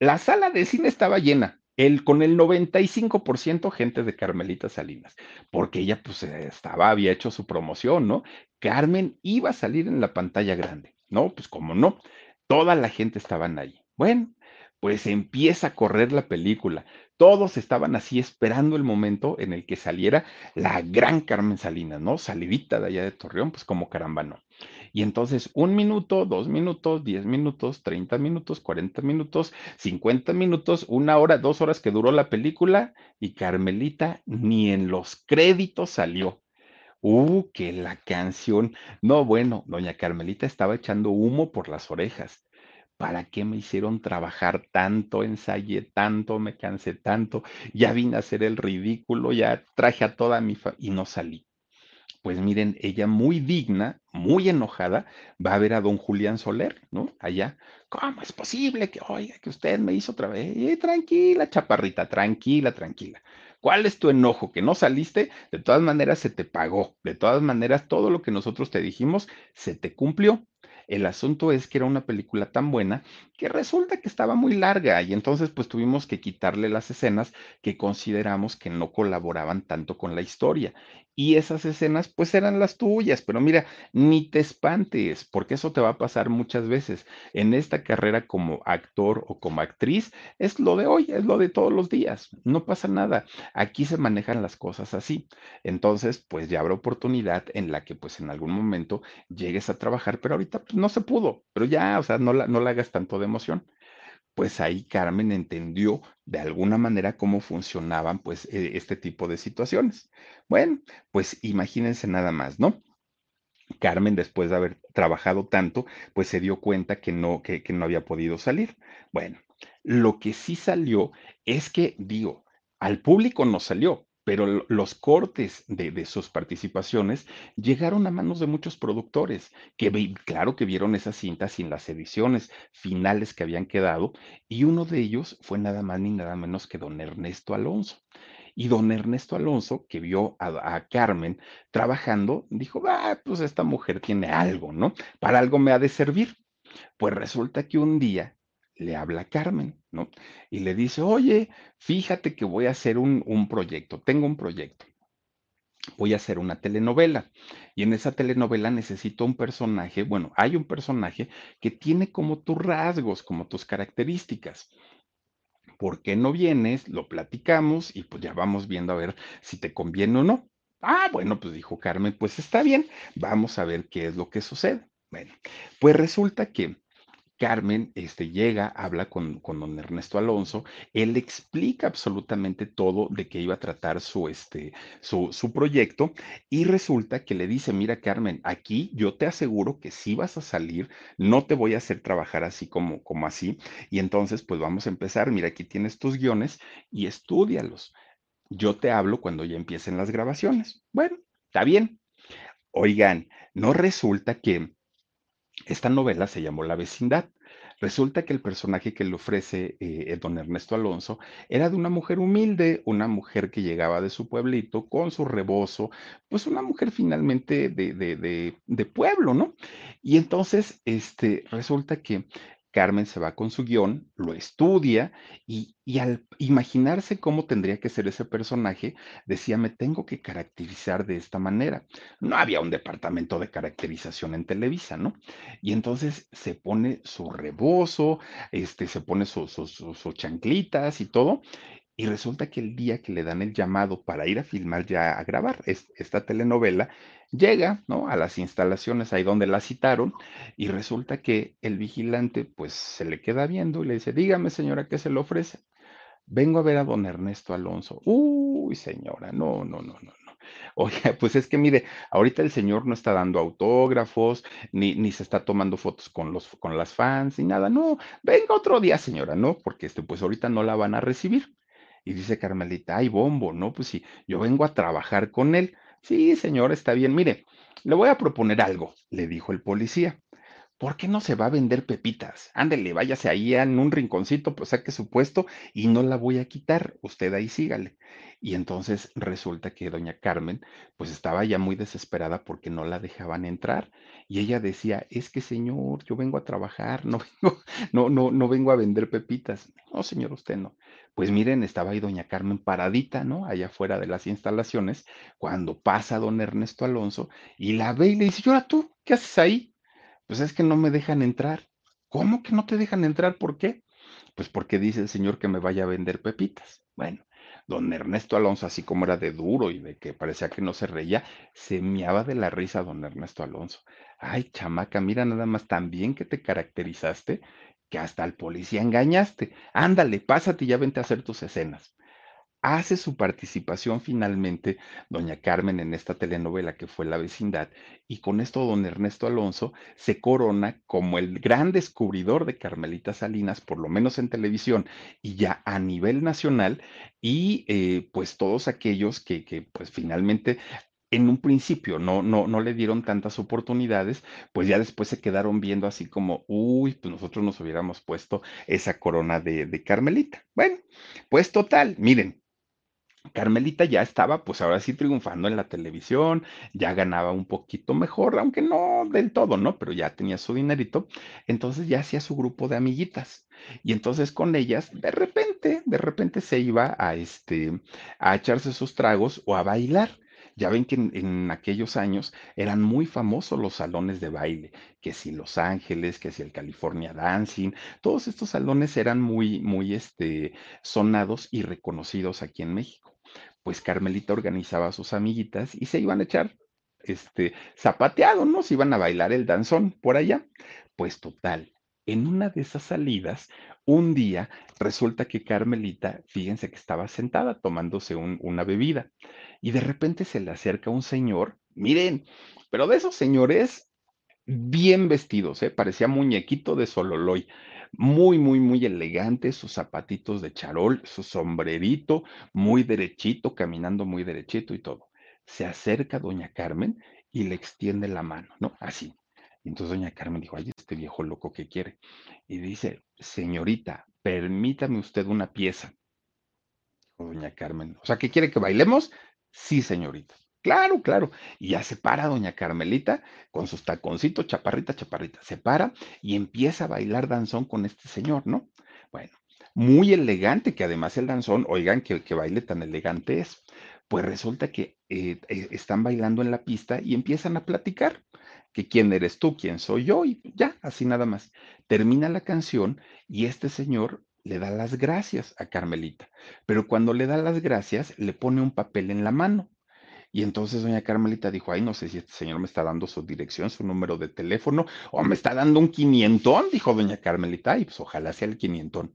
la sala de cine estaba llena. El, con el noventa y cinco por ciento gente de Carmelita Salinas, porque ella pues estaba, había hecho su promoción, ¿no? Carmen iba a salir en la pantalla grande. No, pues como no, toda la gente estaban ahí. Bueno, pues empieza a correr la película. Todos estaban así esperando el momento en el que saliera la gran Carmen Salinas, ¿no? Salidita de allá de Torreón, pues como caramba, ¿no? Y entonces un minuto, dos minutos, diez minutos, treinta minutos, cuarenta minutos, cincuenta minutos, una hora, dos horas que duró la película y Carmelita ni en los créditos salió. ¡Uh, que la canción! No, bueno, doña Carmelita estaba echando humo por las orejas. ¿Para qué me hicieron trabajar tanto? Ensayé tanto, me cansé tanto, ya vine a hacer el ridículo, ya traje a toda mi familia y no salí. Pues miren, ella muy digna, muy enojada, va a ver a don Julián Soler, ¿no? Allá, ¿cómo es posible que, oiga, que usted me hizo otra vez? Eh, tranquila, chaparrita, tranquila, tranquila. ¿Cuál es tu enojo? Que no saliste, de todas maneras se te pagó, de todas maneras todo lo que nosotros te dijimos se te cumplió. El asunto es que era una película tan buena que resulta que estaba muy larga y entonces pues tuvimos que quitarle las escenas que consideramos que no colaboraban tanto con la historia. Y esas escenas pues eran las tuyas, pero mira, ni te espantes, porque eso te va a pasar muchas veces. En esta carrera como actor o como actriz es lo de hoy, es lo de todos los días, no pasa nada. Aquí se manejan las cosas así. Entonces pues ya habrá oportunidad en la que pues en algún momento llegues a trabajar, pero ahorita pues no se pudo, pero ya, o sea, no la, no la hagas tanto de emoción. Pues ahí Carmen entendió de alguna manera cómo funcionaban pues eh, este tipo de situaciones. Bueno, pues imagínense nada más, ¿no? Carmen, después de haber trabajado tanto, pues se dio cuenta que no, que, que no había podido salir. Bueno, lo que sí salió es que, digo, al público no salió, pero los cortes de, de sus participaciones llegaron a manos de muchos productores, que vi, claro que vieron esas cintas sin las ediciones finales que habían quedado, y uno de ellos fue nada más ni nada menos que don Ernesto Alonso. Y don Ernesto Alonso, que vio a, a Carmen trabajando, dijo, ah, pues esta mujer tiene algo, ¿no? Para algo me ha de servir. Pues resulta que un día le habla a Carmen, ¿no? Y le dice, oye, fíjate que voy a hacer un, un proyecto, tengo un proyecto, voy a hacer una telenovela, y en esa telenovela necesito un personaje, bueno, hay un personaje que tiene como tus rasgos, como tus características. ¿Por qué no vienes? Lo platicamos y pues ya vamos viendo a ver si te conviene o no. Ah, bueno, pues dijo Carmen, pues está bien, vamos a ver qué es lo que sucede. Bueno, pues resulta que Carmen este, llega, habla con, con don Ernesto Alonso, él explica absolutamente todo de qué iba a tratar su, este, su, su proyecto y resulta que le dice, mira Carmen, aquí yo te aseguro que sí vas a salir, no te voy a hacer trabajar así como, como así y entonces pues vamos a empezar, mira aquí tienes tus guiones y estúdialos, yo te hablo cuando ya empiecen las grabaciones. Bueno, está bien. Oigan, no resulta que esta novela se llamó La Vecindad. Resulta que el personaje que le ofrece eh, don Ernesto Alonso era de una mujer humilde, una mujer que llegaba de su pueblito con su rebozo, pues una mujer finalmente de, de, de, de pueblo, ¿no? Y entonces este, resulta que Carmen se va con su guión, lo estudia y, y al imaginarse cómo tendría que ser ese personaje, decía, me tengo que caracterizar de esta manera. No había un departamento de caracterización en Televisa, ¿no? Y entonces se pone su rebozo, este, se pone sus su, su, su chanclitas y todo. Y resulta que el día que le dan el llamado para ir a filmar ya a grabar es, esta telenovela, llega, ¿no?, a las instalaciones ahí donde la citaron y resulta que el vigilante pues se le queda viendo y le dice, dígame señora, ¿qué se le ofrece? Vengo a ver a don Ernesto Alonso. Uy señora, no, no, no, no. Oiga, pues es que mire, ahorita el señor no está dando autógrafos, ni, ni se está tomando fotos con, los, con las fans, ni nada. No, venga otro día señora, no, porque este, pues ahorita no la van a recibir. Y dice Carmelita, ay, bombo, no, pues sí, yo vengo a trabajar con él. Sí, señor, está bien, mire, le voy a proponer algo, le dijo el policía. ¿Por qué no se va a vender pepitas? Ándele, váyase ahí en un rinconcito, pues saque su puesto y no la voy a quitar, usted ahí sígale. Y entonces resulta que doña Carmen, pues estaba ya muy desesperada porque no la dejaban entrar. Y ella decía, es que señor, yo vengo a trabajar, no vengo, no, no, no vengo a vender pepitas. No, señor, usted no. Pues miren, estaba ahí doña Carmen paradita, ¿no? Allá afuera de las instalaciones, cuando pasa don Ernesto Alonso y la ve y le dice, ¿y ahora tú qué haces ahí? pues es que no me dejan entrar. ¿Cómo que no te dejan entrar? ¿Por qué? Pues porque dice el señor que me vaya a vender pepitas. Bueno, don Ernesto Alonso, así como era de duro y de que parecía que no se reía, se meaba de la risa don Ernesto Alonso. Ay, chamaca, mira nada más tan bien que te caracterizaste que hasta al policía engañaste. Ándale, pásate y ya vente a hacer tus escenas. Hace su participación finalmente doña Carmen en esta telenovela que fue La Vecindad, y con esto don Ernesto Alonso se corona como el gran descubridor de Carmelita Salinas, por lo menos en televisión y ya a nivel nacional, y eh, pues todos aquellos que, que pues finalmente en un principio no, no, no le dieron tantas oportunidades, pues ya después se quedaron viendo así como, uy, pues nosotros nos hubiéramos puesto esa corona de, de Carmelita. Bueno, pues total, miren, Carmelita ya estaba, pues ahora sí triunfando en la televisión, ya ganaba un poquito mejor, aunque no del todo, ¿no? Pero ya tenía su dinerito, entonces ya hacía su grupo de amiguitas. Y entonces con ellas, de repente, de repente se iba a, este, a echarse sus tragos o a bailar. Ya ven que en, en aquellos años eran muy famosos los salones de baile, que si Los Ángeles, que si el California Dancing, todos estos salones eran muy, muy este, sonados y reconocidos aquí en México. Pues Carmelita organizaba a sus amiguitas y se iban a echar este, zapateado, ¿no? Se iban a bailar el danzón por allá. Pues total, en una de esas salidas, un día resulta que Carmelita, fíjense que estaba sentada tomándose un, una bebida, y de repente se le acerca un señor, miren, pero de esos señores bien vestidos, ¿eh? Parecía muñequito de Sololoy, muy, muy, muy elegante, sus zapatitos de charol, su sombrerito, muy derechito, caminando muy derechito y todo. Se acerca doña Carmen y le extiende la mano, ¿no? Así. Y entonces doña Carmen dijo, ay, este viejo loco, ¿qué quiere? Y dice, señorita, permítame usted una pieza. Doña Carmen, o sea, ¿qué quiere que bailemos? Sí, señorita. Claro, claro. Y ya se para doña Carmelita con sus taconcitos, chaparrita, chaparrita. Se para y empieza a bailar danzón con este señor, ¿no? Bueno, muy elegante, que además el danzón, oigan, que, que baile tan elegante es. Pues resulta que eh, están bailando en la pista y empiezan a platicar. Que quién eres tú, quién soy yo, y ya, así nada más. Termina la canción y este señor le da las gracias a Carmelita, pero cuando le da las gracias, le pone un papel en la mano. Y entonces doña Carmelita dijo, ay, no sé si este señor me está dando su dirección, su número de teléfono, o me está dando un quinientón, dijo doña Carmelita, y pues ojalá sea el quinientón.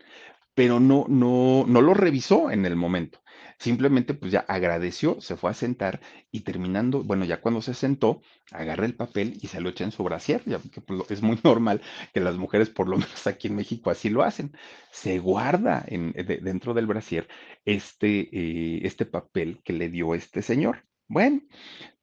Pero no, no, no lo revisó en el momento. Simplemente pues ya agradeció, se fue a sentar y terminando, bueno, ya cuando se sentó, agarra el papel y se lo echa en su brasier, ya que es muy normal que las mujeres, por lo menos aquí en México, así lo hacen. Se guarda en, de, dentro del brasier este, eh, este papel que le dio este señor. Bueno,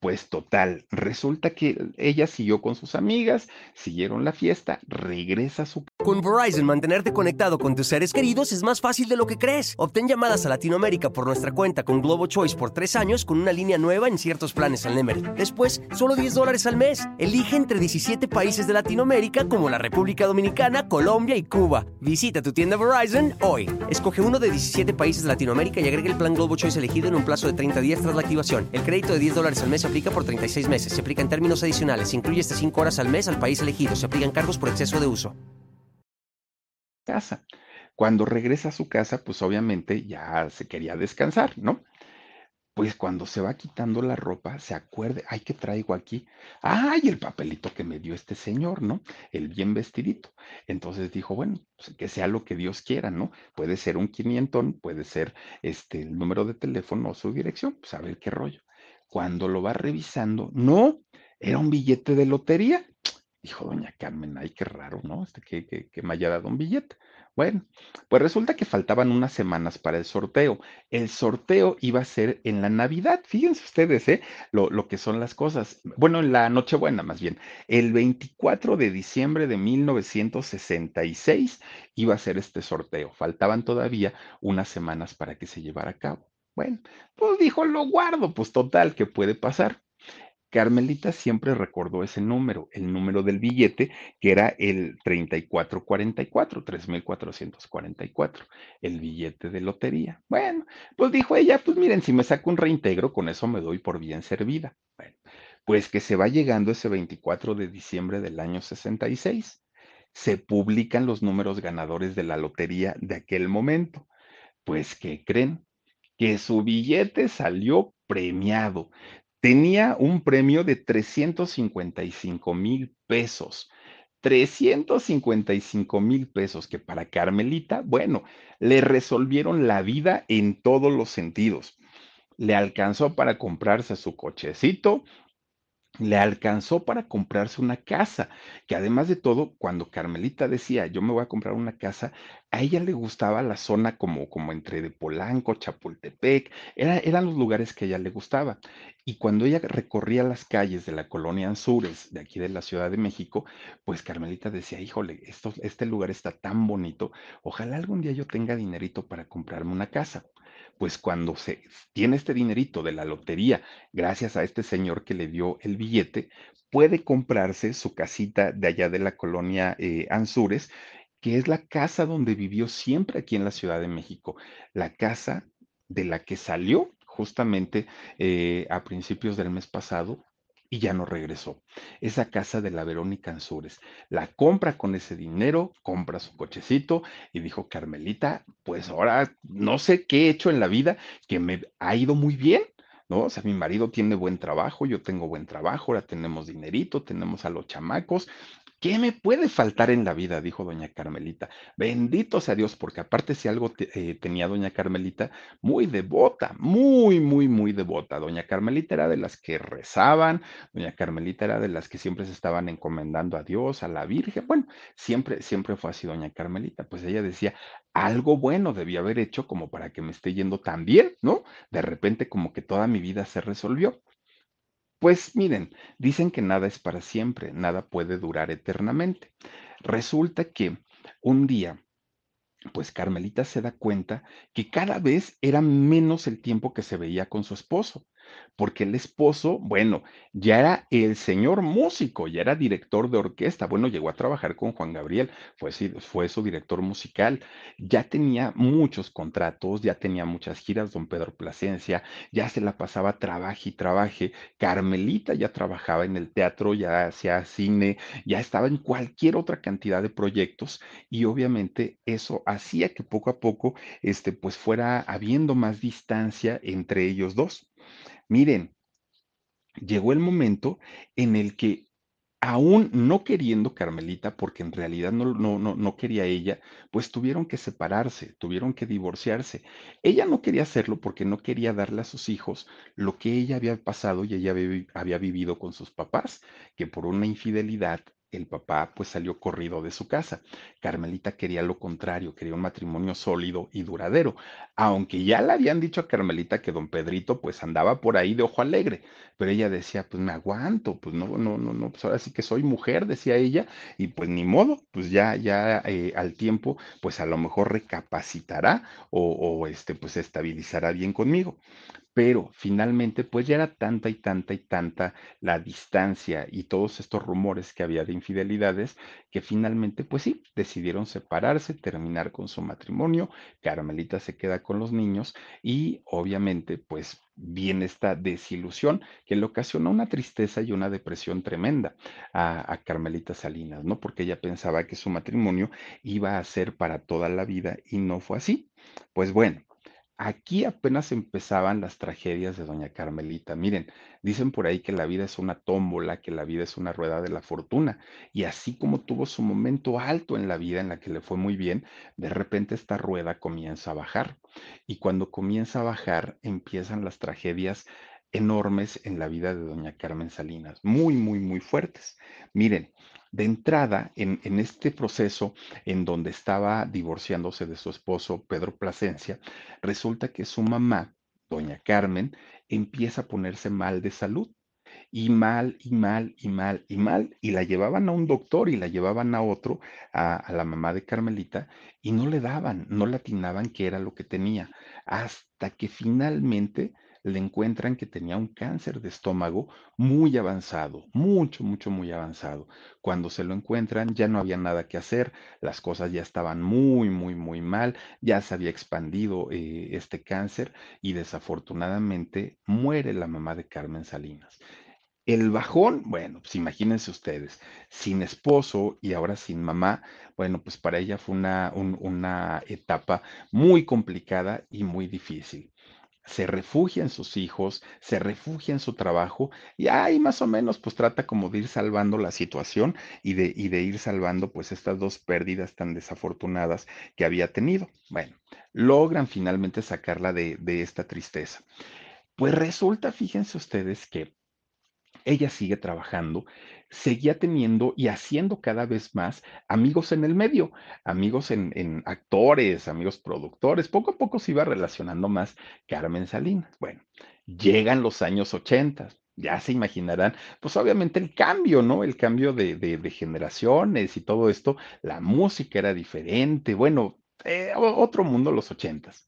pues total, resulta que ella siguió con sus amigas, siguieron la fiesta, regresa a su... Con Verizon, mantenerte conectado con tus seres queridos es más fácil de lo que crees. Obtén llamadas a Latinoamérica por nuestra cuenta con Globo Choice por tres años con una línea nueva en ciertos planes al Nemer. Después, solo diez dólares al mes. Elige entre diecisiete países de Latinoamérica como la República Dominicana, Colombia y Cuba. Visita tu tienda Verizon hoy. Escoge uno de diecisiete países de Latinoamérica y agrega el plan Globo Choice elegido en un plazo de treinta días tras la activación. El crédito de diez dólares al mes se aplica por treinta y seis meses. Se aplica en términos adicionales. Se incluye hasta cinco horas al mes al país elegido. Se aplican cargos por exceso de uso. Casa. Cuando regresa a su casa, pues obviamente ya se quería descansar, ¿no? Pues cuando se va quitando la ropa, se acuerde, ay, ¿qué traigo aquí? Ay, el papelito que me dio este señor, ¿no? El bien vestidito. Entonces dijo, bueno, pues que sea lo que Dios quiera, ¿no? Puede ser un quinientón, puede ser este, el número de teléfono o su dirección, pues a ver qué rollo. Cuando lo va revisando, no, era un billete de lotería. Dijo doña Carmen, ay, qué raro, ¿no? Este que, que, que me haya dado un billete. Bueno, pues resulta que faltaban unas semanas para el sorteo. El sorteo iba a ser en la Navidad. Fíjense ustedes, ¿eh? Lo, lo que son las cosas. Bueno, en la Nochebuena, más bien. El veinticuatro de diciembre de mil novecientos sesenta y seis iba a ser este sorteo. Faltaban todavía unas semanas para que se llevara a cabo. Bueno, pues dijo, lo guardo, pues total, ¿qué puede pasar? Carmelita siempre recordó ese número, el número del billete, que era el treinta y cuatro cuarenta y cuatro, tres mil cuatrocientos cuarenta y cuatro, el billete de lotería. Bueno, pues dijo ella, pues miren, si me saco un reintegro, con eso me doy por bien servida. Bueno, Pues que se va llegando ese veinticuatro de diciembre del año sesenta y seis. Se publican los números ganadores de la lotería de aquel momento. Pues, ¿qué creen? Que su billete salió premiado. Tenía un premio de trescientos cincuenta y cinco mil pesos. trescientos cincuenta y cinco mil pesos que para Carmelita, bueno, le resolvieron la vida en todos los sentidos. Le alcanzó para comprarse su cochecito, le alcanzó para comprarse una casa, que además de todo, cuando Carmelita decía, yo me voy a comprar una casa, a ella le gustaba la zona como, como entre de Polanco, Chapultepec, era, eran los lugares que a ella le gustaba. Y cuando ella recorría las calles de la Colonia Anzures, de aquí de la Ciudad de México, pues Carmelita decía, híjole, esto, este lugar está tan bonito, ojalá algún día yo tenga dinerito para comprarme una casa. Pues cuando se tiene este dinerito de la lotería, gracias a este señor que le dio el billete, puede comprarse su casita de allá de la colonia eh, Anzures, que es la casa donde vivió siempre aquí en la Ciudad de México, la casa de la que salió justamente eh, a principios del mes pasado y ya no regresó. Esa casa de la Verónica Anzures. La compra con ese dinero, compra su cochecito y dijo, Carmelita, pues ahora no sé qué he hecho en la vida, que me ha ido muy bien, ¿no? O sea, mi marido tiene buen trabajo, yo tengo buen trabajo, ahora tenemos dinerito, tenemos a los chamacos. ¿Qué me puede faltar en la vida? Dijo doña Carmelita. Bendito sea Dios, porque aparte si algo te, eh, tenía doña Carmelita, muy devota, muy, muy, muy devota. Doña Carmelita era de las que rezaban, doña Carmelita era de las que siempre se estaban encomendando a Dios, a la Virgen. Bueno, siempre, siempre fue así doña Carmelita. Pues ella decía, algo bueno debía haber hecho como para que me esté yendo tan bien, ¿no? De repente como que toda mi vida se resolvió. Pues miren, dicen que nada es para siempre, nada puede durar eternamente. Resulta que un día, pues Carmelita se da cuenta que cada vez era menos el tiempo que se veía con su esposo, porque el esposo, bueno, ya era el señor músico, ya era director de orquesta, bueno, llegó a trabajar con Juan Gabriel, fue, fue su director musical, ya tenía muchos contratos, ya tenía muchas giras, don Pedro Plasencia, ya se la pasaba trabaje y trabaje, Carmelita ya trabajaba en el teatro, ya hacía cine, ya estaba en cualquier otra cantidad de proyectos, y obviamente eso hacía que poco a poco, este, pues fuera habiendo más distancia entre ellos dos. Miren, llegó el momento en el que aún no queriendo Carmelita, porque en realidad no, no, no, no quería ella, pues tuvieron que separarse, tuvieron que divorciarse. Ella no quería hacerlo porque no quería darle a sus hijos lo que ella había pasado y ella había vivido con sus papás, que por una infidelidad el papá pues salió corrido de su casa. Carmelita quería lo contrario, quería un matrimonio sólido y duradero, aunque ya le habían dicho a Carmelita que don Pedrito pues andaba por ahí de ojo alegre, pero ella decía, pues me aguanto, pues no, no, no, no, pues ahora sí que soy mujer, decía ella, y pues ni modo, pues ya, ya eh, al tiempo, pues a lo mejor recapacitará o, o este, pues estabilizará bien conmigo. Pero finalmente, pues ya era tanta y tanta y tanta la distancia y todos estos rumores que había de infidelidades, que finalmente, pues sí, decidieron separarse, terminar con su matrimonio. Carmelita se queda con los niños y obviamente, pues viene esta desilusión que le ocasionó una tristeza y una depresión tremenda a, a Carmelita Salinas, ¿no? Porque ella pensaba que su matrimonio iba a ser para toda la vida y no fue así. Pues bueno. Aquí apenas empezaban las tragedias de doña Carmelita. Miren, dicen por ahí que la vida es una tómbola, que la vida es una rueda de la fortuna. Y así como tuvo su momento alto en la vida, en la que le fue muy bien, de repente esta rueda comienza a bajar. Y cuando comienza a bajar, empiezan las tragedias enormes en la vida de doña Carmen Salinas, muy, muy, muy fuertes. Miren, de entrada, en, en este proceso en donde estaba divorciándose de su esposo, Pedro Plasencia, resulta que su mamá, doña Carmen, empieza a ponerse mal de salud, y mal, y mal, y mal, y mal, y la llevaban a un doctor y la llevaban a otro, a, a la mamá de Carmelita, y no le daban, no le atinaban qué era lo que tenía, hasta que finalmente le encuentran que tenía un cáncer de estómago muy avanzado, mucho, mucho, muy avanzado. Cuando se lo encuentran ya no había nada que hacer, las cosas ya estaban muy, muy, muy mal, ya se había expandido eh, este cáncer y desafortunadamente muere la mamá de Carmen Salinas. El bajón, bueno, pues imagínense ustedes, sin esposo y ahora sin mamá, bueno, pues para ella fue una, un, una etapa muy complicada y muy difícil. Se refugia en sus hijos, se refugia en su trabajo y ahí más o menos pues trata como de ir salvando la situación y de, y de ir salvando pues estas dos pérdidas tan desafortunadas que había tenido. Bueno, logran finalmente sacarla de, de esta tristeza. Pues resulta, fíjense ustedes que ella sigue trabajando, seguía teniendo y haciendo cada vez más amigos en el medio, amigos en, en actores, amigos productores. Poco a poco se iba relacionando más Carmen Salinas. Bueno, llegan los años ochenta, ya se imaginarán, pues obviamente el cambio, ¿no? El cambio de, de, de generaciones y todo esto. La música era diferente, bueno, eh, otro mundo los ochentas.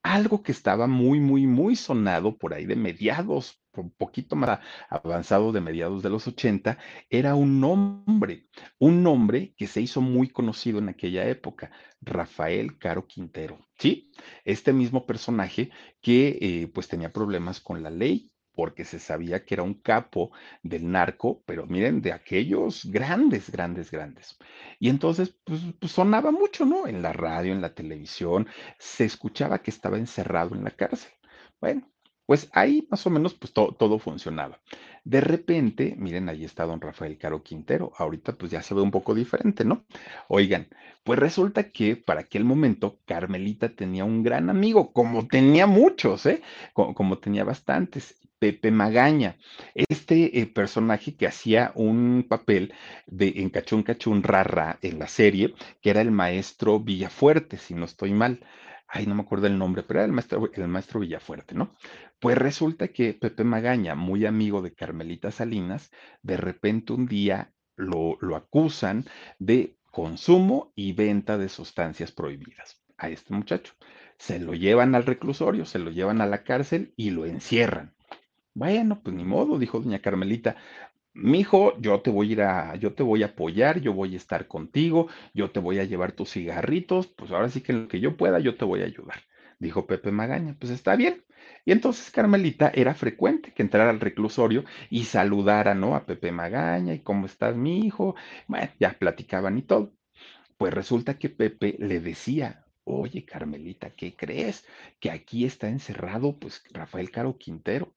Algo que estaba muy, muy, muy sonado por ahí de mediados, un poquito más avanzado de mediados de los ochenta, era un nombre, un nombre que se hizo muy conocido en aquella época, Rafael Caro Quintero, ¿sí? Este mismo personaje que eh, pues tenía problemas con la ley, porque se sabía que era un capo del narco, pero miren, de aquellos grandes, grandes, grandes. Y entonces, pues, pues sonaba mucho, ¿no? En la radio, en la televisión, se escuchaba que estaba encerrado en la cárcel. Bueno, pues ahí más o menos pues to- todo funcionaba. De repente, miren, ahí está don Rafael Caro Quintero. Ahorita pues ya se ve un poco diferente, ¿no? Oigan, pues resulta que para aquel momento Carmelita tenía un gran amigo, como tenía muchos, ¿eh? Como, como tenía bastantes. Pepe Magaña, este eh, personaje que hacía un papel de en Cachún Cachún Rara en la serie, que era el maestro Villafuerte, si no estoy mal. Ay, no me acuerdo el nombre, pero era el maestro, el maestro Villafuerte, ¿no? Pues resulta que Pepe Magaña, muy amigo de Carmelita Salinas, de repente un día lo, lo acusan de consumo y venta de sustancias prohibidas a este muchacho. Se lo llevan al reclusorio, se lo llevan a la cárcel y lo encierran. Bueno, pues ni modo, dijo doña Carmelita, mijo, yo te voy a ir a, yo te voy a apoyar, yo voy a estar contigo, yo te voy a llevar tus cigarritos, pues ahora sí que en lo que yo pueda, yo te voy a ayudar, dijo Pepe Magaña, pues está bien. Y entonces Carmelita era frecuente que entrara al reclusorio y saludara, ¿no? A Pepe Magaña, y cómo estás, mijo, bueno, ya platicaban y todo. Pues resulta que Pepe le decía, oye, Carmelita, ¿qué crees? Que aquí está encerrado, pues, Rafael Caro Quintero.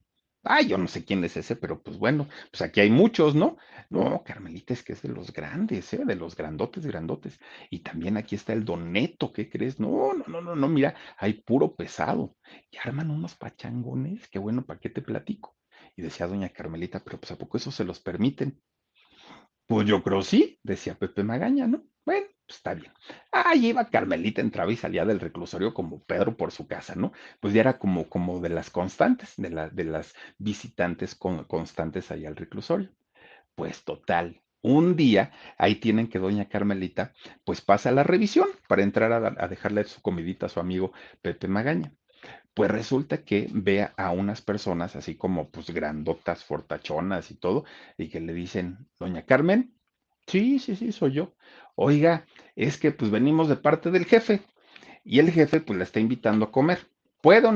Ay, yo no sé quién es ese, pero pues bueno, pues aquí hay muchos, ¿no? No, Carmelita, es que es de los grandes, ¿eh? De los grandotes, grandotes. Y también aquí está el Don Neto, ¿qué crees? No, no, no, no, no, mira, hay puro pesado. Y arman unos pachangones, qué bueno, ¿para qué te platico? Y decía doña Carmelita, pero pues ¿a poco eso se los permiten? Pues yo creo sí, decía Pepe Magaña, ¿no? Bueno, pues está bien. Ahí iba Carmelita, entraba y salía del reclusorio como Pedro por su casa, ¿no? Pues ya era como, como de las constantes, de, la, de las visitantes con, constantes ahí al reclusorio. Pues total, un día, ahí tienen que doña Carmelita, pues pasa la revisión para entrar a, a dejarle su comidita a su amigo Pepe Magaña. Pues resulta que ve a unas personas así como pues grandotas, fortachonas y todo, y que le dicen, doña Carmen, sí, sí, sí, soy yo. Oiga, es que pues venimos de parte del jefe y el jefe pues la está invitando a comer. ¿Puedo?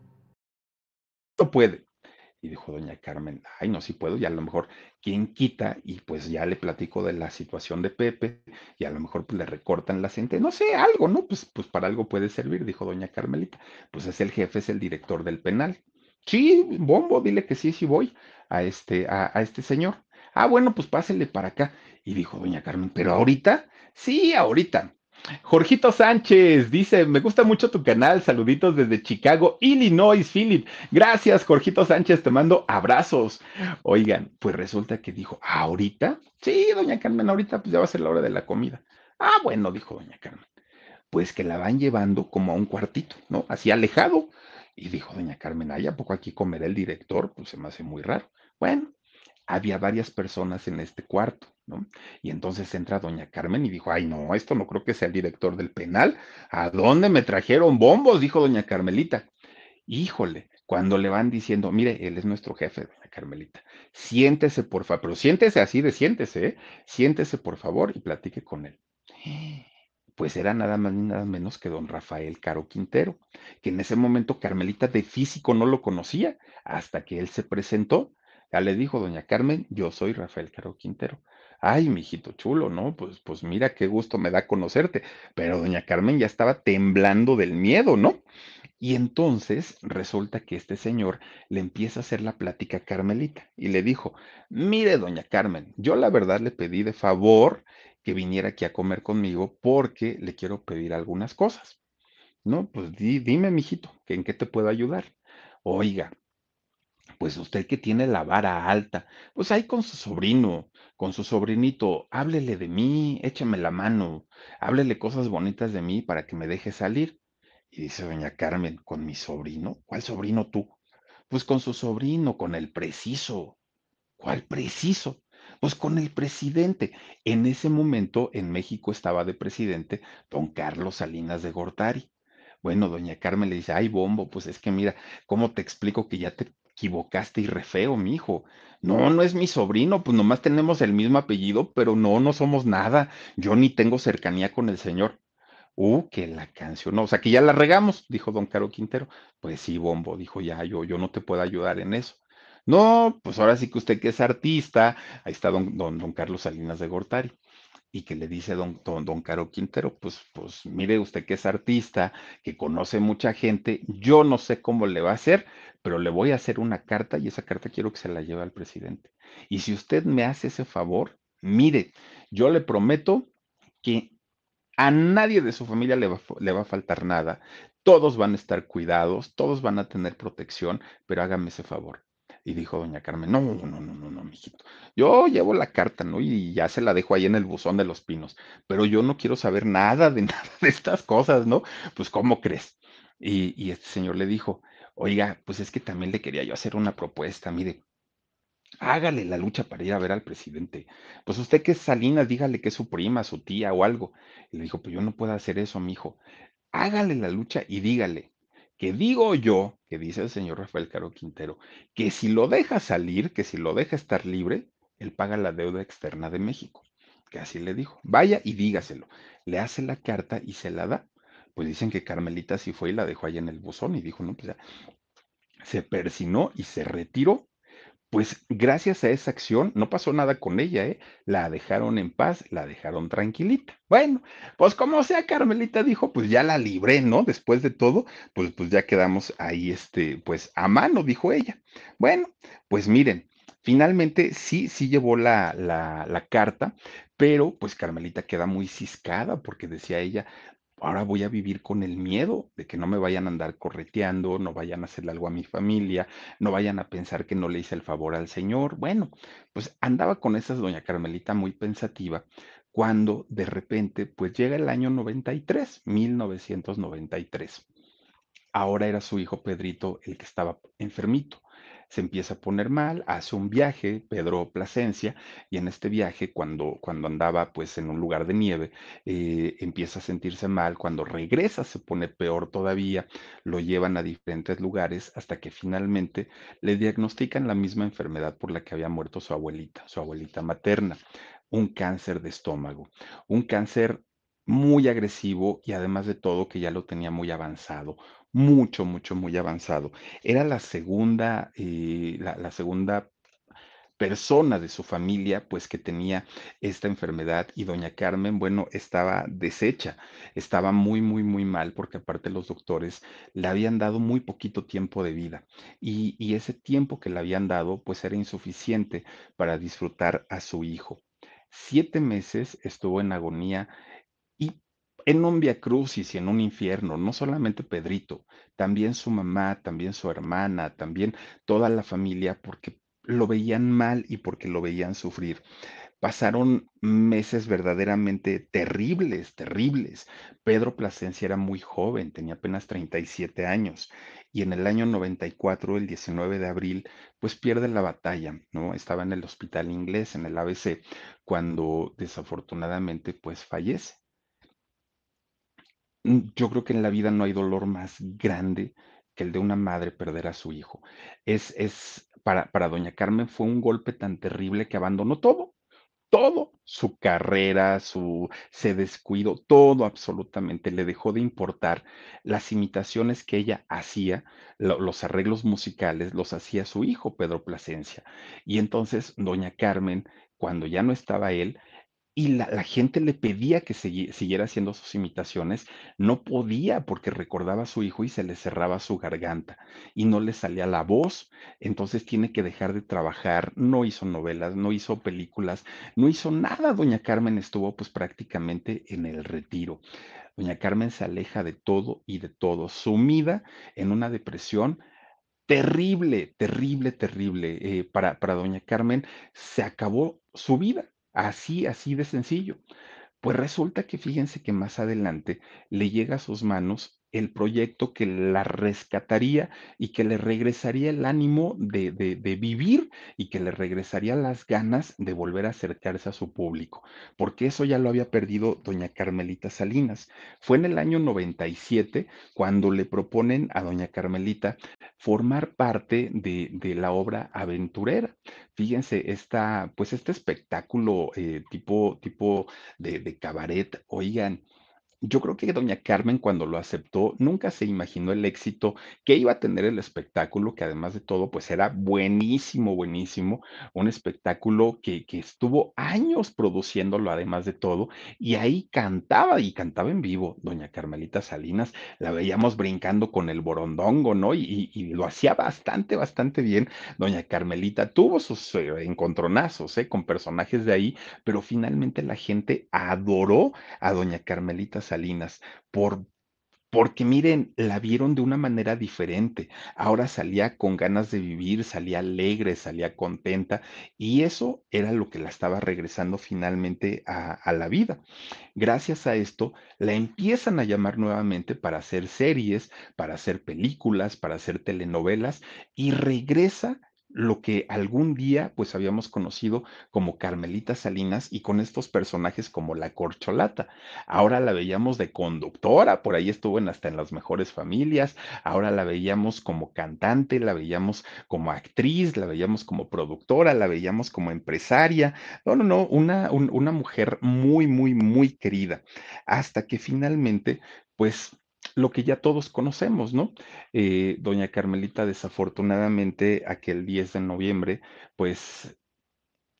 Puede. Y dijo doña Carmen, ay, no, sí puedo, y a lo mejor, ¿quién quita? Y pues ya le platico de la situación de Pepe, y a lo mejor pues, le recortan la sentencia, no sé, algo, ¿no? Pues, pues para algo puede servir, dijo doña Carmelita. Pues es el jefe, es el director del penal. Sí, bombo, dile que sí, sí voy a este, a, a este señor. Ah, bueno, pues pásele para acá. Y dijo doña Carmen, ¿pero ahorita? Sí, ahorita. Jorgito Sánchez dice, me gusta mucho tu canal, saluditos desde Chicago, Illinois, Philip. Gracias, Jorgito Sánchez, te mando abrazos. Oigan, pues resulta que dijo, ¿ahorita? Sí, doña Carmen, ahorita pues ya va a ser la hora de la comida. Ah, bueno, dijo doña Carmen, pues que la van llevando como a un cuartito, ¿no? Así alejado. Y dijo doña Carmen, ay, ¿a poco aquí comerá el director? Pues se me hace muy raro. Bueno, había varias personas en este cuarto, ¿no? Y entonces entra doña Carmen y dijo, ay, no, esto no creo que sea el director del penal. ¿A dónde me trajeron bombos? Dijo doña Carmelita. Híjole, cuando le van diciendo, mire, él es nuestro jefe, doña Carmelita, siéntese por favor, pero siéntese así de siéntese, ¿eh? Siéntese por favor y platique con él. Pues era nada más ni nada menos que don Rafael Caro Quintero, que en ese momento Carmelita de físico no lo conocía, hasta que él se presentó. Ya le dijo doña Carmen, yo soy Rafael Caro Quintero. Ay, mijito chulo, ¿no? Pues, pues mira qué gusto me da conocerte. Pero doña Carmen ya estaba temblando del miedo, ¿no? Y entonces resulta que este señor le empieza a hacer la plática a Carmelita y le dijo, mire, doña Carmen, yo la verdad le pedí de favor que viniera aquí a comer conmigo porque le quiero pedir algunas cosas. No, pues di, dime, mijito, ¿en qué te puedo ayudar? Oiga, pues usted que tiene la vara alta, pues ahí con su sobrino, con su sobrinito, háblele de mí, échame la mano, háblele cosas bonitas de mí para que me deje salir. Y dice doña Carmen, ¿con mi sobrino? ¿Cuál sobrino tú? Pues con su sobrino, con el preciso. ¿Cuál preciso? Pues con el presidente. En ese momento en México estaba de presidente don Carlos Salinas de Gortari. Bueno, doña Carmen le dice, ay, bombo, pues es que mira, ¿cómo te explico que ya te equivocaste y re feo, mijo? No, no es mi sobrino, pues nomás tenemos el mismo apellido, pero no, no somos nada. Yo ni tengo cercanía con el señor. Uh, que la canción, no, o sea, que ya la regamos, dijo don Caro Quintero. Pues sí, bombo, dijo, ya, yo, yo no te puedo ayudar en eso. No, pues ahora sí que usted que es artista, ahí está don, don, don Carlos Salinas de Gortari. Y que le dice don, don, don Caro Quintero, pues, pues mire usted que es artista, que conoce mucha gente, yo no sé cómo le va a hacer, pero le voy a hacer una carta y esa carta quiero que se la lleve al presidente. Y si usted me hace ese favor, mire, yo le prometo que a nadie de su familia le va, le va a faltar nada, todos van a estar cuidados, todos van a tener protección, pero hágame ese favor. Y dijo doña Carmen, no, no, no, no, no, mijito. Yo llevo la carta, ¿no? Y ya se la dejo ahí en el buzón de los pinos. Pero yo no quiero saber nada de nada de estas cosas, ¿no? Pues, ¿cómo crees? Y, y este señor le dijo, oiga, pues es que también le quería yo hacer una propuesta, mire. Hágale la lucha para ir a ver al presidente. Pues usted que es Salinas, dígale que es su prima, su tía o algo. Y le dijo, pues yo no puedo hacer eso, mijo. Hágale la lucha y dígale. Que digo yo, que dice el señor Rafael Caro Quintero, que si lo deja salir, que si lo deja estar libre, él paga la deuda externa de México. Que así le dijo. Vaya y dígaselo. Le hace la carta y se la da. Pues dicen que Carmelita sí fue y la dejó allá en el buzón y dijo, no, pues ya. Se persinó y se retiró. Pues gracias a esa acción no pasó nada con ella, ¿eh? La dejaron en paz, la dejaron tranquilita. Bueno, pues como sea, Carmelita dijo, pues ya la libré, ¿no? Después de todo, pues, pues ya quedamos ahí, este, pues a mano, dijo ella. Bueno, pues miren, finalmente sí, sí llevó la, la, la carta, pero pues Carmelita queda muy ciscada porque decía ella, ahora voy a vivir con el miedo de que no me vayan a andar correteando, no vayan a hacerle algo a mi familia, no vayan a pensar que no le hice el favor al señor. Bueno, pues andaba con esa doña Carmelita muy pensativa cuando de repente pues llega el año noventa y tres, mil novecientos noventa y tres. Ahora era su hijo Pedrito el que estaba enfermito. Se empieza a poner mal, hace un viaje, Pedro Plasencia, y en este viaje, cuando, cuando andaba pues en un lugar de nieve, eh, empieza a sentirse mal, cuando regresa se pone peor todavía, lo llevan a diferentes lugares, hasta que finalmente le diagnostican la misma enfermedad por la que había muerto su abuelita, su abuelita materna, un cáncer de estómago, un cáncer muy agresivo y además de todo que ya lo tenía muy avanzado, mucho, mucho, muy avanzado. Era la segunda, eh, la, la segunda persona de su familia, pues que tenía esta enfermedad y doña Carmen, bueno, estaba deshecha, estaba muy, muy, muy mal porque aparte los doctores le habían dado muy poquito tiempo de vida y, y ese tiempo que le habían dado, pues era insuficiente para disfrutar a su hijo. Siete meses estuvo en agonía en un viacrucis y en un infierno, no solamente Pedrito, también su mamá, también su hermana, también toda la familia, porque lo veían mal y porque lo veían sufrir. Pasaron meses verdaderamente terribles, terribles. Pedro Plasencia era muy joven, tenía apenas treinta y siete años, y en el año noventa y cuatro, el diecinueve de abril, pues pierde la batalla, ¿no? Estaba en el hospital inglés, en el A B C, cuando desafortunadamente pues fallece. Yo creo que en la vida no hay dolor más grande que el de una madre perder a su hijo. Es, es para, para doña Carmen fue un golpe tan terrible que abandonó todo. Todo, su carrera, su, se descuidó, todo absolutamente, le dejó de importar las imitaciones que ella hacía, lo, los arreglos musicales los hacía su hijo Pedro Plasencia. Y entonces doña Carmen, cuando ya no estaba él, y la, la gente le pedía que segui, siguiera haciendo sus imitaciones, no podía porque recordaba a su hijo y se le cerraba su garganta y no le salía la voz. Entonces tiene que dejar de trabajar, no hizo novelas, no hizo películas, no hizo nada. Doña Carmen estuvo pues prácticamente en el retiro. Doña Carmen se aleja de todo y de todo, sumida en una depresión terrible, terrible, terrible. Eh, para, para doña Carmen se acabó su vida. Así, así de sencillo. Pues resulta que fíjense que más adelante le llega a sus manos el proyecto que la rescataría y que le regresaría el ánimo de, de, de vivir y que le regresaría las ganas de volver a acercarse a su público, porque eso ya lo había perdido doña Carmelita Salinas. Fue en el año noventa y siete cuando le proponen a doña Carmelita formar parte de, de la obra Aventurera. Fíjense, esta, pues este espectáculo eh, tipo, tipo de, de cabaret. Oigan, yo creo que doña Carmen, cuando lo aceptó, nunca se imaginó el éxito que iba a tener el espectáculo, que además de todo, pues era buenísimo, buenísimo, un espectáculo que, que estuvo años produciéndolo, además de todo, y ahí cantaba, y cantaba en vivo doña Carmelita Salinas. La veíamos brincando con el borondongo, ¿no? Y, y, y lo hacía bastante, bastante bien. Doña Carmelita tuvo sus eh, encontronazos, ¿eh? Con personajes de ahí, pero finalmente la gente adoró a doña Carmelita Salinas. Salinas, por, porque miren, la vieron de una manera diferente. Ahora salía con ganas de vivir, salía alegre, salía contenta, y eso era lo que la estaba regresando finalmente a, a la vida. Gracias a esto, la empiezan a llamar nuevamente para hacer series, para hacer películas, para hacer telenovelas, y regresa lo que algún día pues habíamos conocido como Carmelita Salinas, y con estos personajes como La Corcholata. Ahora la veíamos de conductora, por ahí estuvo en hasta en Las Mejores Familias, ahora la veíamos como cantante, la veíamos como actriz, la veíamos como productora, la veíamos como empresaria. No, no, no, una, un, una mujer muy, muy, muy querida, hasta que finalmente pues lo que ya todos conocemos, ¿no? Eh, doña Carmelita, desafortunadamente, aquel diez de noviembre, pues,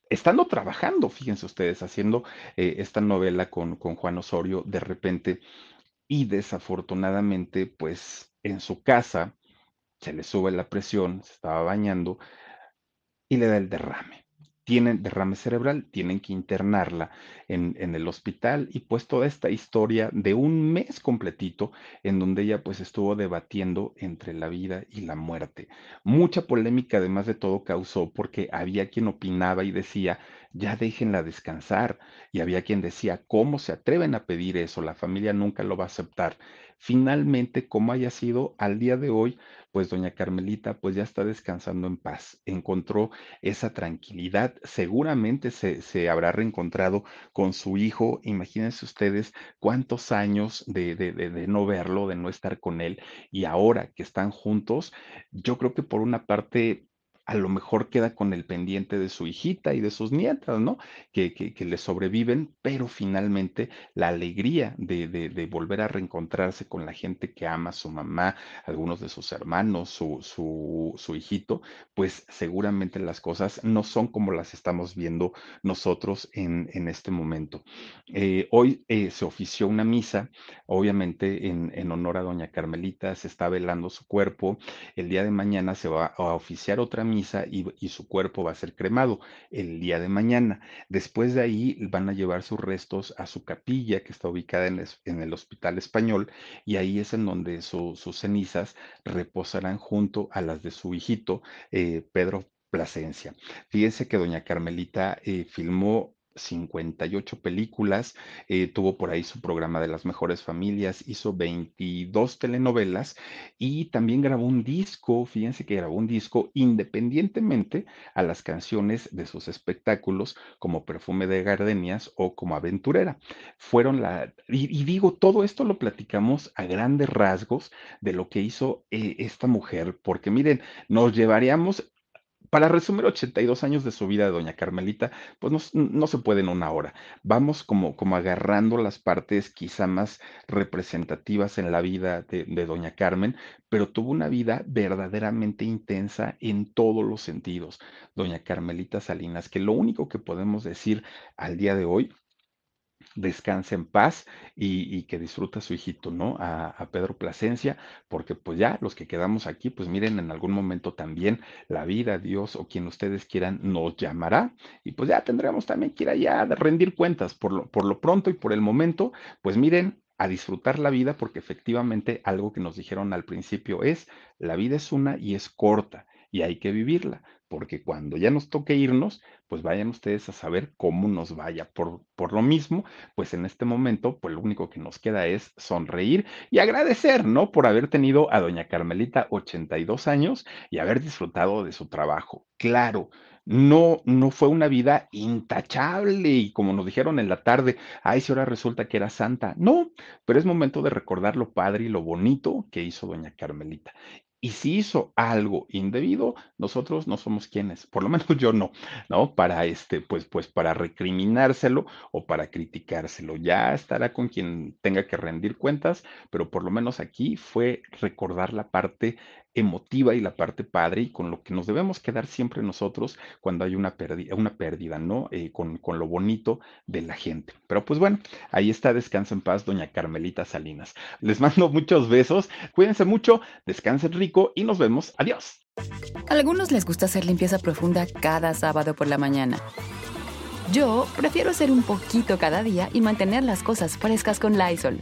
estando trabajando, fíjense ustedes, haciendo eh, esta novela con, con Juan Osorio, de repente, y desafortunadamente, pues, en su casa, se le sube la presión, se estaba bañando, y le da el derrame. Tienen derrame cerebral, tienen que internarla en, en el hospital, y pues toda esta historia de un mes completito en donde ella pues estuvo debatiendo entre la vida y la muerte. Mucha polémica además de todo causó, porque había quien opinaba y decía, ya déjenla descansar, y había quien decía, ¿cómo se atreven a pedir eso? La familia nunca lo va a aceptar. Finalmente, como haya sido, al día de hoy, pues doña Carmelita pues ya está descansando en paz, encontró esa tranquilidad, seguramente se, se habrá reencontrado con su hijo. Imagínense ustedes cuántos años de, de, de, de no verlo, de no estar con él, y ahora que están juntos, yo creo que por una parte a lo mejor queda con el pendiente de su hijita y de sus nietas, ¿no? Que, que, que le sobreviven, pero finalmente la alegría de, de, de volver a reencontrarse con la gente que ama, su mamá, algunos de sus hermanos, su, su, su hijito, pues seguramente las cosas no son como las estamos viendo nosotros en, en este momento. Eh, hoy eh, se ofició una misa, obviamente en, en honor a doña Carmelita, se está velando su cuerpo. El día de mañana se va a oficiar otra misa. Y, y su cuerpo va a ser cremado el día de mañana. Después de ahí van a llevar sus restos a su capilla, que está ubicada en, es, en el Hospital Español, y ahí es en donde su, sus cenizas reposarán junto a las de su hijito, eh, Pedro Plasencia. Fíjense que doña Carmelita eh, filmó cincuenta y ocho películas, eh, tuvo por ahí su programa de Las Mejores Familias, hizo veintidós telenovelas y también grabó un disco, fíjense que grabó un disco independientemente a las canciones de sus espectáculos, como Perfume de Gardenias o como Aventurera. Fueron la, y, y digo, todo esto lo platicamos a grandes rasgos de lo que hizo eh, esta mujer, porque miren, nos llevaríamos... Para resumir ochenta y dos años de su vida de doña Carmelita, pues no, no se puede en una hora. Vamos como, como agarrando las partes quizá más representativas en la vida de, de doña Carmen, pero tuvo una vida verdaderamente intensa en todos los sentidos. Doña Carmelita Salinas, que lo único que podemos decir al día de hoy, descansa en paz y, y que disfruta a su hijito, ¿no? A, a Pedro Plasencia, porque pues ya los que quedamos aquí, pues miren, en algún momento también la vida, Dios o quien ustedes quieran nos llamará y pues ya tendremos también que ir allá a rendir cuentas por lo, por lo pronto y por el momento, pues miren, a disfrutar la vida porque efectivamente algo que nos dijeron al principio es, la vida es una y es corta y hay que vivirla, porque cuando ya nos toque irnos, pues vayan ustedes a saber cómo nos vaya. Por, por lo mismo, pues en este momento, pues lo único que nos queda es sonreír y agradecer, ¿no? Por haber tenido a doña Carmelita ochenta y dos años y haber disfrutado de su trabajo. Claro, no, no fue una vida intachable y como nos dijeron en la tarde, ay, si ahora resulta que era santa. No, pero es momento de recordar lo padre y lo bonito que hizo doña Carmelita. Y si hizo algo indebido, nosotros no somos quienes, por lo menos yo no, ¿no? Para este, pues, pues para recriminárselo o para criticárselo. Ya estará con quien tenga que rendir cuentas, pero por lo menos aquí fue recordar la parte emotiva y la parte padre, y con lo que nos debemos quedar siempre nosotros cuando hay una pérdida, una pérdida, ¿no? Eh, con, con lo bonito de la gente. Pero pues bueno, ahí está, descansa en paz, doña Carmelita Salinas. Les mando muchos besos, cuídense mucho, descansen rico y nos vemos. Adiós. A algunos les gusta hacer limpieza profunda cada sábado por la mañana. Yo prefiero hacer un poquito cada día y mantener las cosas frescas con Lysol.